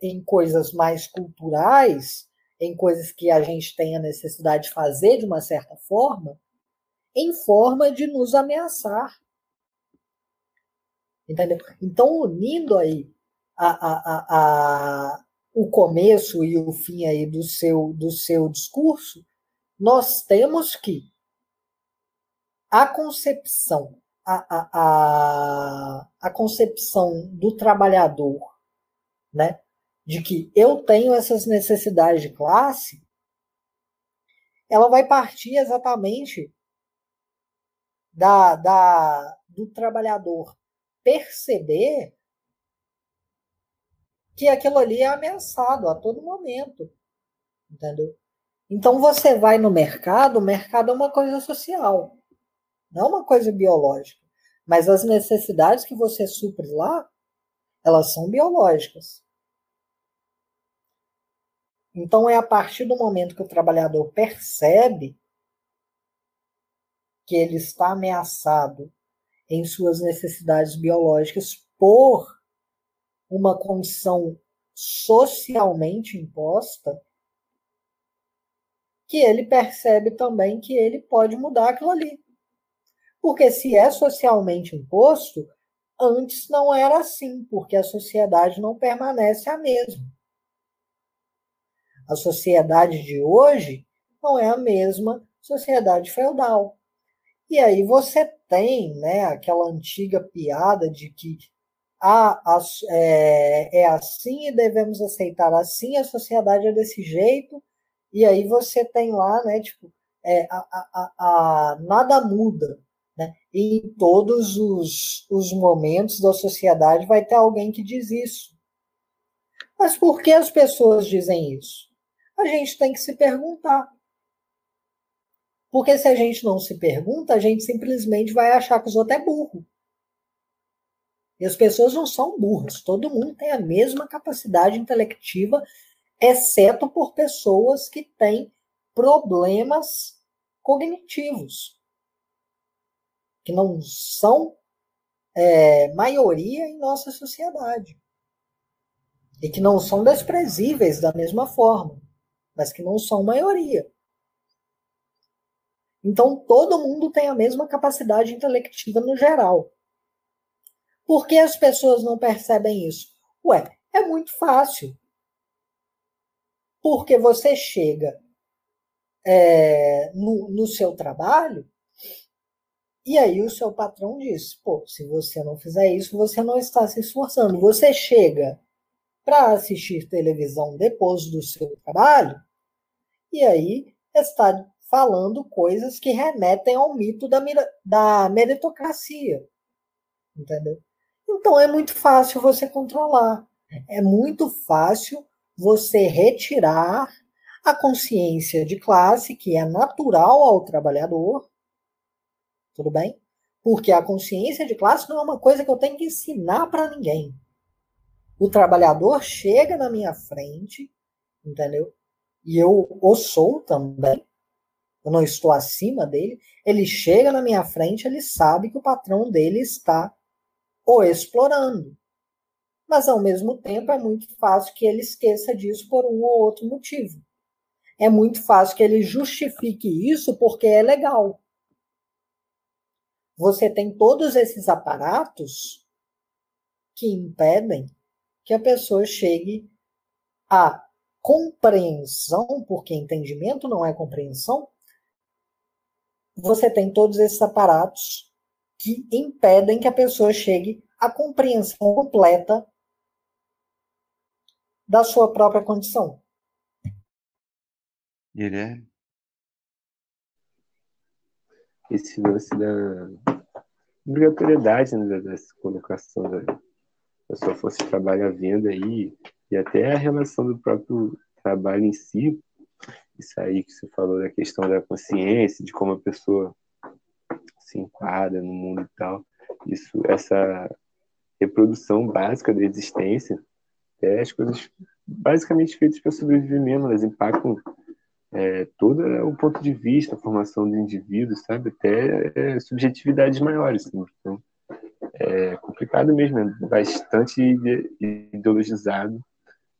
em coisas mais culturais, em coisas que a gente tem a necessidade de fazer de uma certa forma, em forma de nos ameaçar. Entendeu? Então, unindo aí o começo e o fim aí do seu discurso, nós temos que a concepção, a concepção do trabalhador, né, de que eu tenho essas necessidades de classe, ela vai partir exatamente do trabalhador perceber que aquilo ali é ameaçado a todo momento, entendeu? Então você vai no mercado, o mercado é uma coisa social, não uma coisa biológica, mas as necessidades que você supre lá, elas são biológicas. Então é a partir do momento que o trabalhador percebe que ele está ameaçado em suas necessidades biológicas por uma condição socialmente imposta, que ele percebe também que ele pode mudar aquilo ali. Porque se é socialmente imposto, antes não era assim, porque a sociedade não permanece a mesma. A sociedade de hoje não é a mesma sociedade feudal. E aí você tem, né, aquela antiga piada de que é assim e devemos aceitar assim, a sociedade é desse jeito, e aí você tem lá, né, tipo, nada muda. Né? E em todos os momentos da sociedade vai ter alguém que diz isso. Mas por que as pessoas dizem isso? A gente tem que se perguntar. Porque se a gente não se pergunta, a gente simplesmente vai achar que os outros é burro. E as pessoas não são burras. Todo mundo tem a mesma capacidade intelectiva, exceto por pessoas que têm problemas cognitivos, que não são maioria em nossa sociedade, e que não são desprezíveis da mesma forma, mas que não são maioria. Então, todo mundo tem a mesma capacidade intelectiva no geral. Por que as pessoas não percebem isso? Ué, é muito fácil. Porque você chega no seu trabalho, e aí o seu patrão diz, pô, se você não fizer isso, você não está se esforçando. Você chega para assistir televisão depois do seu trabalho, e aí está falando coisas que remetem ao mito da meritocracia. Entendeu? Então, é muito fácil você controlar. É muito fácil você retirar a consciência de classe, que é natural ao trabalhador. Tudo bem? Porque a consciência de classe não é uma coisa que eu tenho que ensinar para ninguém. O trabalhador chega na minha frente, entendeu? E eu o sou também. Eu não estou acima dele. Ele chega na minha frente, ele sabe que o patrão dele está o explorando. Mas, ao mesmo tempo, é muito fácil que ele esqueça disso por um ou outro motivo. É muito fácil que ele justifique isso porque é legal. Você tem todos esses aparatos que impedem que a pessoa chegue a compreensão, porque entendimento não é compreensão. Você tem todos esses aparatos que impedem que a pessoa chegue à compreensão completa da sua própria condição. Guilherme? Esse lance da obrigatoriedade, né, dessa colocação da sua força de trabalho à venda aí, e até a relação do próprio trabalho em si, isso aí que você falou da questão da consciência, de como a pessoa se enquadra no mundo e tal, isso, essa reprodução básica da existência, é as coisas basicamente feitas para sobreviver mesmo, elas impactam todo o ponto de vista, a formação do indivíduo, sabe? Até subjetividades maiores. Assim. Então, é complicado mesmo, é bastante ideologizado.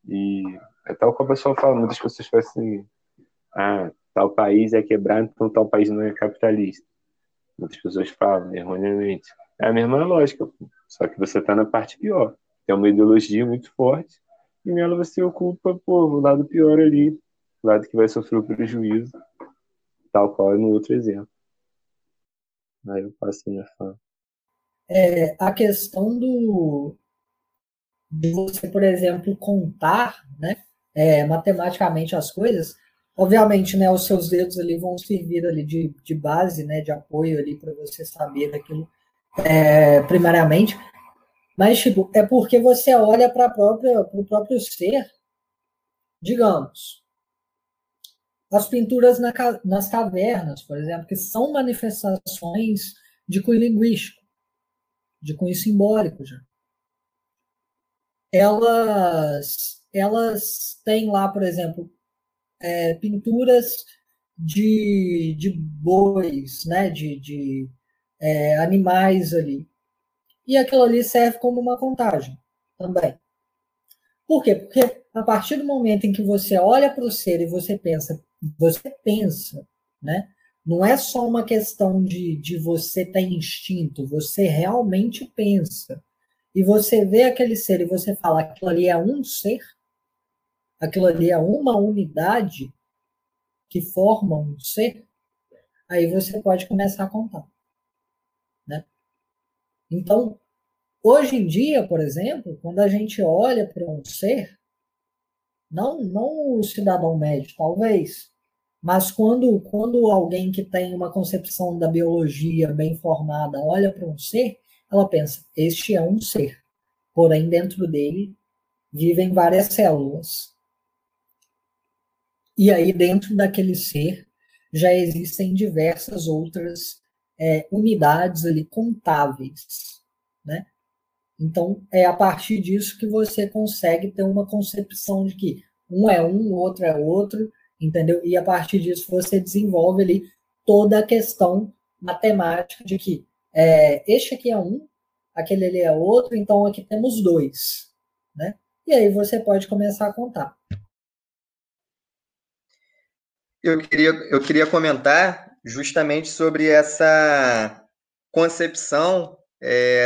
E é tal como a pessoa fala, muitas pessoas falam assim, tal país é quebrado, então tal país não é capitalista. Muitas pessoas falam, erroneamente. É a mesma lógica, só que você está na parte pior. É uma ideologia muito forte e nela você ocupa o lado pior ali, lado que vai sofrer o prejuízo, tal qual é no outro exemplo. Aí eu passei na fala. A questão de você, por exemplo, contar, né, matematicamente as coisas, obviamente, né, os seus dedos ali vão servir ali de base, né, de apoio ali para você saber daquilo primariamente, mas tipo, é porque você olha para o próprio ser, digamos, as pinturas nas cavernas, por exemplo, que são manifestações de cunho linguístico, de cunho simbólico já. Elas têm lá, por exemplo, pinturas de bois, né, de animais ali. E aquilo ali serve como uma contagem também. Por quê? Porque a partir do momento em que você olha para o ser e você pensa, né? Não é só uma questão de você ter instinto, você realmente pensa. E você vê aquele ser e você fala, aquilo ali é um ser, aquilo ali é uma unidade que forma um ser, aí você pode começar a contar. Né? Então, hoje em dia, por exemplo, quando a gente olha para um ser, não o cidadão médio, talvez, mas quando alguém que tem uma concepção da biologia bem formada olha para um ser, ela pensa, este é um ser, porém dentro dele vivem várias células. E aí dentro daquele ser já existem diversas outras unidades ali contáveis, né? Então, é a partir disso que você consegue ter uma concepção de que um é um, o outro é outro, entendeu? E a partir disso você desenvolve ali toda a questão matemática de que este aqui é um, aquele ali é outro, então aqui temos dois, né? E aí você pode começar a contar. Eu queria comentar justamente sobre essa concepção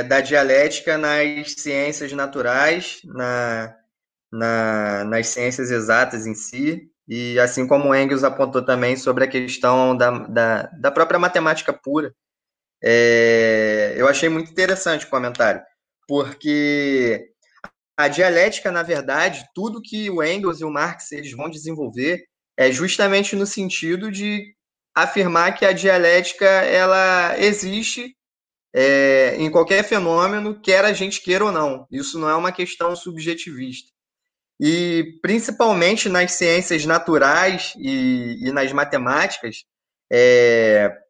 da dialética nas ciências naturais, nas ciências exatas em si, e assim como Engels apontou também sobre a questão da própria matemática pura. Eu achei muito interessante o comentário, porque a dialética, na verdade, tudo que o Engels e o Marx eles vão desenvolver é justamente no sentido de afirmar que a dialética ela existe em qualquer fenômeno, quer a gente queira ou não. Isso não é uma questão subjetivista. E, principalmente nas ciências naturais e nas matemáticas,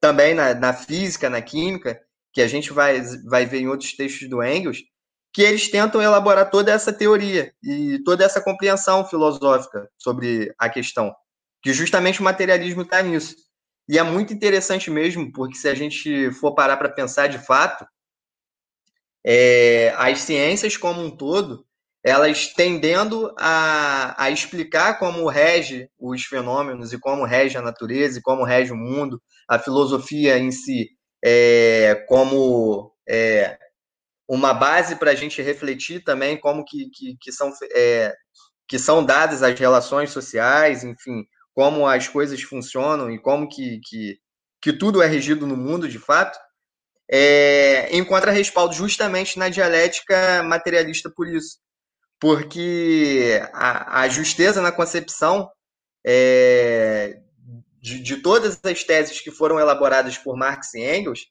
também na física, na química, que a gente vai ver em outros textos do Engels, que eles tentam elaborar toda essa teoria e toda essa compreensão filosófica sobre a questão, que justamente o materialismo está nisso. E é muito interessante mesmo, porque se a gente for parar para pensar de fato, as ciências como um todo, elas tendendo a explicar como rege os fenômenos e como rege a natureza e como rege o mundo, a filosofia em si, como uma base para a gente refletir também como que são dadas as relações sociais, enfim, como as coisas funcionam e como que tudo é regido no mundo, de fato, encontra respaldo justamente na dialética materialista por isso. Porque a justeza na concepção de todas as teses que foram elaboradas por Marx e Engels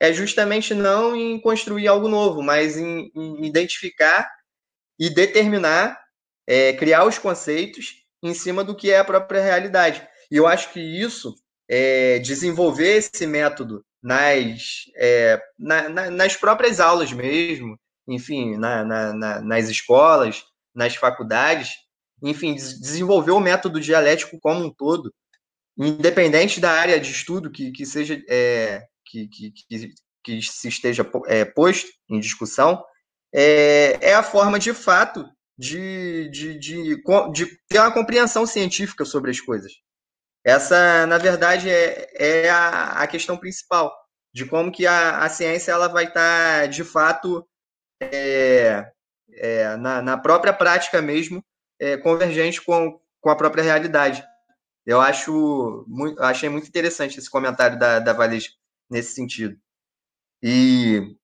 é justamente não em construir algo novo, mas em identificar e determinar, criar os conceitos em cima do que é a própria realidade. E eu acho que isso, desenvolver esse método nas próprias aulas mesmo, enfim, nas escolas, nas faculdades, enfim, desenvolver o método dialético como um todo, independente da área de estudo que se esteja posto em discussão, é a forma, de fato, de ter uma compreensão científica sobre as coisas. Essa, na verdade, é a questão principal, de como que a ciência ela vai estar, de fato, na própria prática mesmo, convergente com a própria realidade. Eu achei muito interessante esse comentário da Valesca nesse sentido. E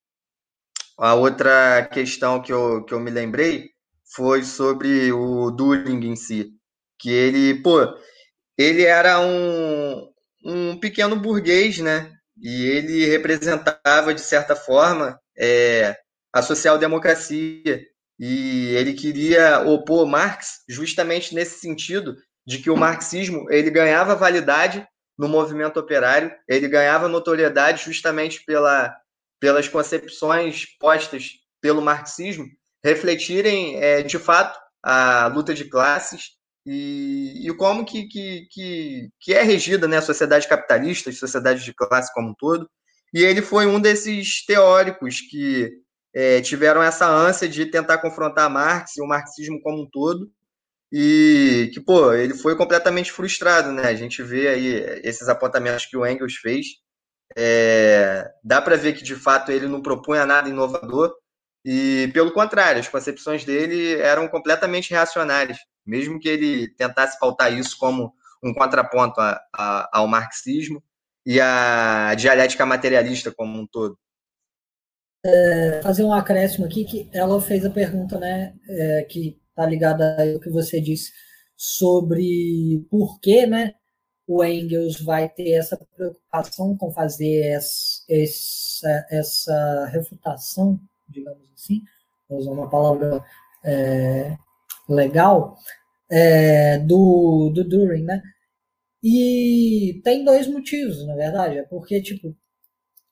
a outra questão que eu me lembrei foi sobre o Dühring em si, que ele era um pequeno burguês, né? E ele representava, de certa forma, a social-democracia. E ele queria opor Marx justamente nesse sentido de que o marxismo ele ganhava validade no movimento operário, ele ganhava notoriedade justamente pelas concepções postas pelo marxismo refletirem, de fato, a luta de classes e como que é regida, né, a sociedade capitalista, a sociedade de classe como um todo. E ele foi um desses teóricos que tiveram essa ânsia de tentar confrontar Marx e o marxismo como um todo, e que, ele foi completamente frustrado, né? A gente vê aí esses apontamentos que o Engels fez. Dá para ver que, de fato, ele não propunha nada inovador, e, pelo contrário, as concepções dele eram completamente reacionárias, mesmo que ele tentasse pautar isso como um contraponto ao marxismo e à dialética materialista como um todo. Fazer um acréscimo aqui, que ela fez a pergunta, né, que está ligada ao que você disse sobre por que, né, o Engels vai ter essa preocupação com fazer essa refutação, digamos assim, vou usar uma palavra legal, do Dühring, né? E tem dois motivos, na verdade. É porque,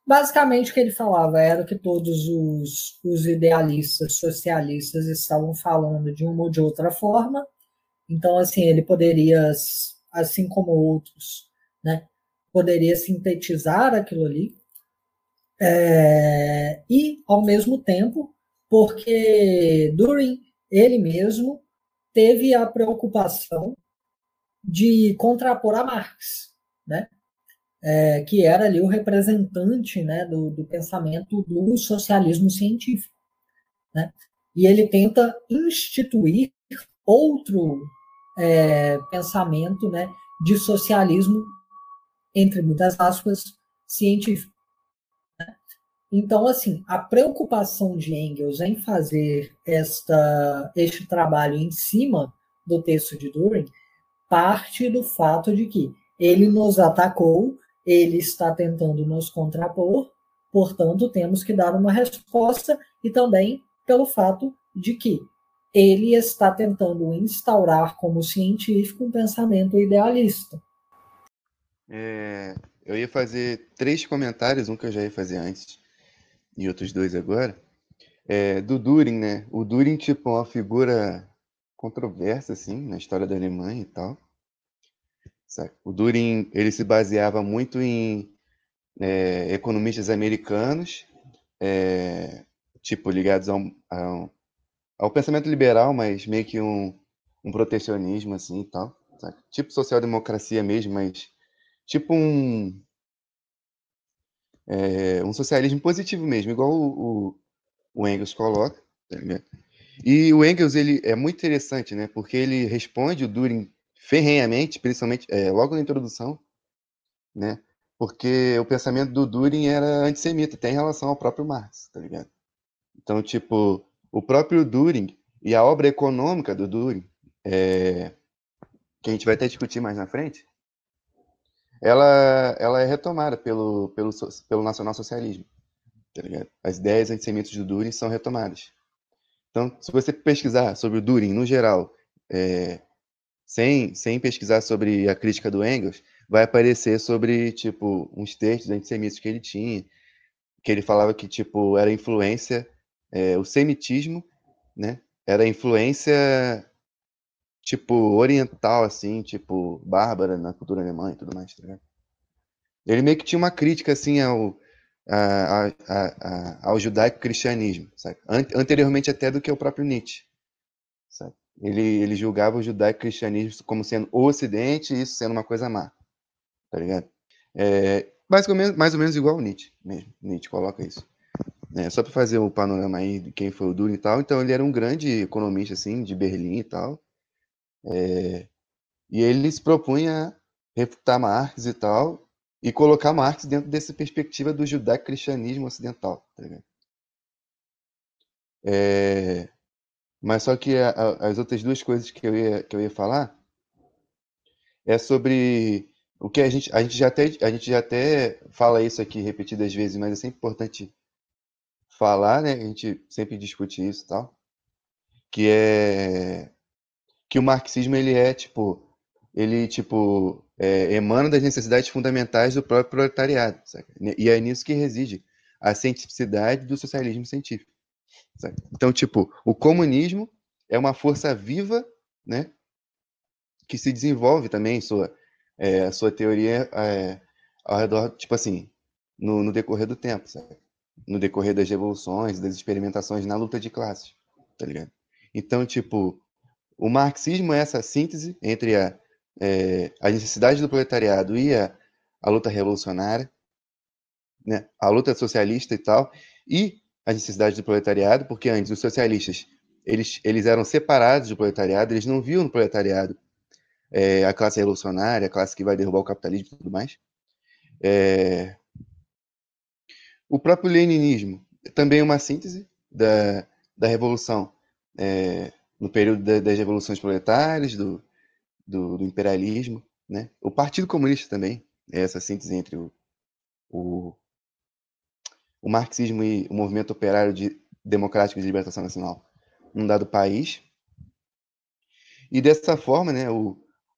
basicamente o que ele falava era que todos os idealistas, socialistas estavam falando de uma ou de outra forma. Então, assim, ele poderia, assim como outros, né, poderia sintetizar aquilo ali. E, ao mesmo tempo, porque Dühring, ele mesmo, teve a preocupação de contrapor a Marx, né? Que era ali o representante, né, do pensamento do socialismo científico, né? E ele tenta instituir outro pensamento, né, de socialismo, entre muitas aspas, científico. Então, assim, a preocupação de Engels em fazer este trabalho em cima do texto de Dühring parte do fato de que ele nos atacou ele está tentando nos contrapor, portanto, temos que dar uma resposta, e também pelo fato de que ele está tentando instaurar como científico um pensamento idealista. Eu ia fazer 3 comentários, um que eu já ia fazer antes e outros 2 agora. Do Dühring, né? O Dühring, tipo, é uma figura controversa, assim, na história da Alemanha e tal. Sabe? O Dühring, ele se baseava muito em economistas americanos, tipo, ligados ao pensamento liberal, mas meio que um protecionismo, assim, e tal. Sabe? Tipo social-democracia mesmo, mas tipo um socialismo positivo mesmo, igual o Engels coloca. E o Engels, ele é muito interessante, né? Porque ele responde o Dühring ferrenhamente, principalmente logo na introdução, né? Porque o pensamento do Dühring era antissemita, até em relação ao próprio Marx, tá ligado? Então, tipo, o próprio Dühring e a obra econômica do Dühring, que a gente vai até discutir mais na frente, ela é retomada pelo nacionalsocialismo, tá ligado? As ideias antissemitas do Dühring são retomadas. Então, se você pesquisar sobre o Dühring no geral, sem pesquisar sobre a crítica do Engels, vai aparecer sobre, tipo, uns textos antissemitas que ele tinha, que ele falava que, tipo, era influência, o semitismo, né, era influência, tipo, oriental, assim, tipo, bárbara na cultura alemã e tudo mais, tá ligado? Ele meio que tinha uma crítica, assim, ao judaico-cristianismo, sabe? Anteriormente até do que o próprio Nietzsche, sabe? Ele julgava o judaico-cristianismo como sendo o Ocidente e isso sendo uma coisa má, tá ligado? Mais ou menos igual o Nietzsche mesmo. Nietzsche coloca isso. Só para fazer o panorama aí de quem foi o Dühring e tal, então ele era um grande economista, assim, de Berlim e tal, e ele se propunha a refutar Marx e tal, e colocar Marx dentro dessa perspectiva do judaico-cristianismo ocidental, tá ligado? Mas só que as outras 2 coisas que eu ia falar é sobre o que a gente já até fala isso aqui repetidas vezes, mas é sempre importante falar, né? A gente sempre discute isso e tal, que o marxismo ele emana das necessidades fundamentais do próprio proletariado, sabe? E é nisso que reside a cientificidade do socialismo científico, sabe? Então, tipo, o comunismo é uma força viva, né, que se desenvolve também a sua teoria ao redor, tipo assim, no decorrer do tempo, sabe? No decorrer das revoluções, das experimentações na luta de classes, tá ligado? Então, tipo, o marxismo é essa síntese entre a necessidade do proletariado e a luta revolucionária, né? A luta socialista e tal, e a necessidade do proletariado, porque antes os socialistas eles eram separados do proletariado, eles não viam no proletariado a classe revolucionária, a classe que vai derrubar o capitalismo e tudo mais. O próprio leninismo também é uma síntese da revolução, no período das revoluções proletárias, do imperialismo, né? O Partido Comunista também é essa síntese entre o marxismo e o movimento operário democrático de libertação nacional num dado país. E dessa forma, né,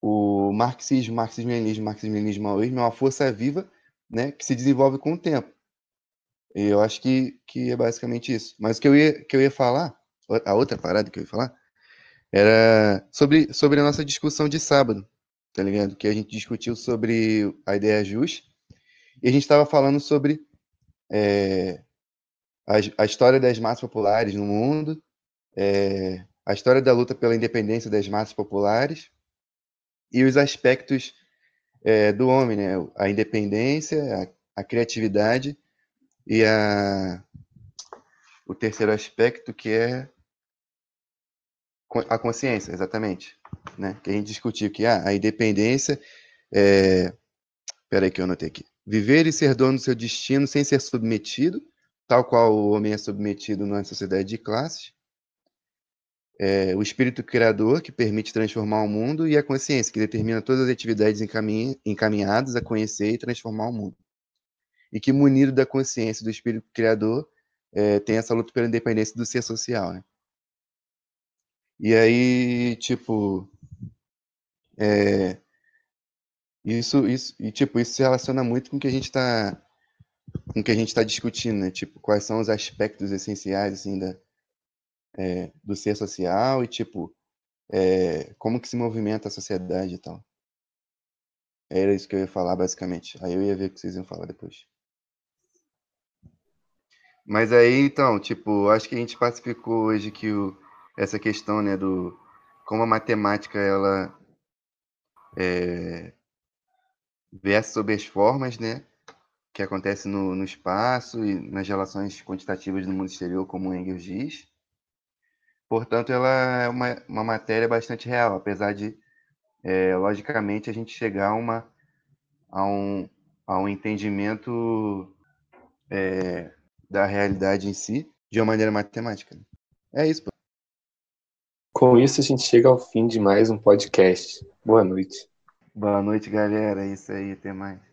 o marxismo, marxismo-leninismo-maoísmo é uma força viva, né, que se desenvolve com o tempo. E eu acho que é basicamente isso. Mas o que eu ia falar, a outra parada que eu ia falar, era sobre a nossa discussão de sábado, tá ligado? Que a gente discutiu sobre a ideia jus, e a gente estava falando sobre a história das massas populares no mundo, a história da luta pela independência das massas populares e os aspectos do homem, né? A independência, a criatividade e o terceiro aspecto, que é a consciência, exatamente, né? Que a gente discutiu que a independência peraí que eu anotei aqui. Viver e ser dono do seu destino sem ser submetido, tal qual o homem é submetido numa sociedade de classes. o espírito criador que permite transformar o mundo e a consciência que determina todas as atividades encaminhadas a conhecer e transformar o mundo. E que, munido da consciência do espírito criador, tem essa luta pela independência do ser social, né? E aí, tipo, isso se relaciona muito com o que a gente está discutindo, né? Tipo, quais são os aspectos essenciais assim do ser social e tipo como que se movimenta a sociedade e tal. Era isso que eu ia falar basicamente. Aí eu ia ver o que vocês iam falar depois. Mas aí, então, tipo, acho que a gente pacificou hoje que essa questão, né, do como a matemática, ela versa sobre as formas, né, que acontece no espaço e nas relações quantitativas do mundo exterior, como Engels diz. Portanto, ela é uma matéria bastante real, apesar de, logicamente, a gente chegar a um entendimento da realidade em si, de uma maneira matemática. É isso, pô. Com isso, a gente chega ao fim de mais um podcast. Boa noite. Boa noite, galera. É isso aí, até mais.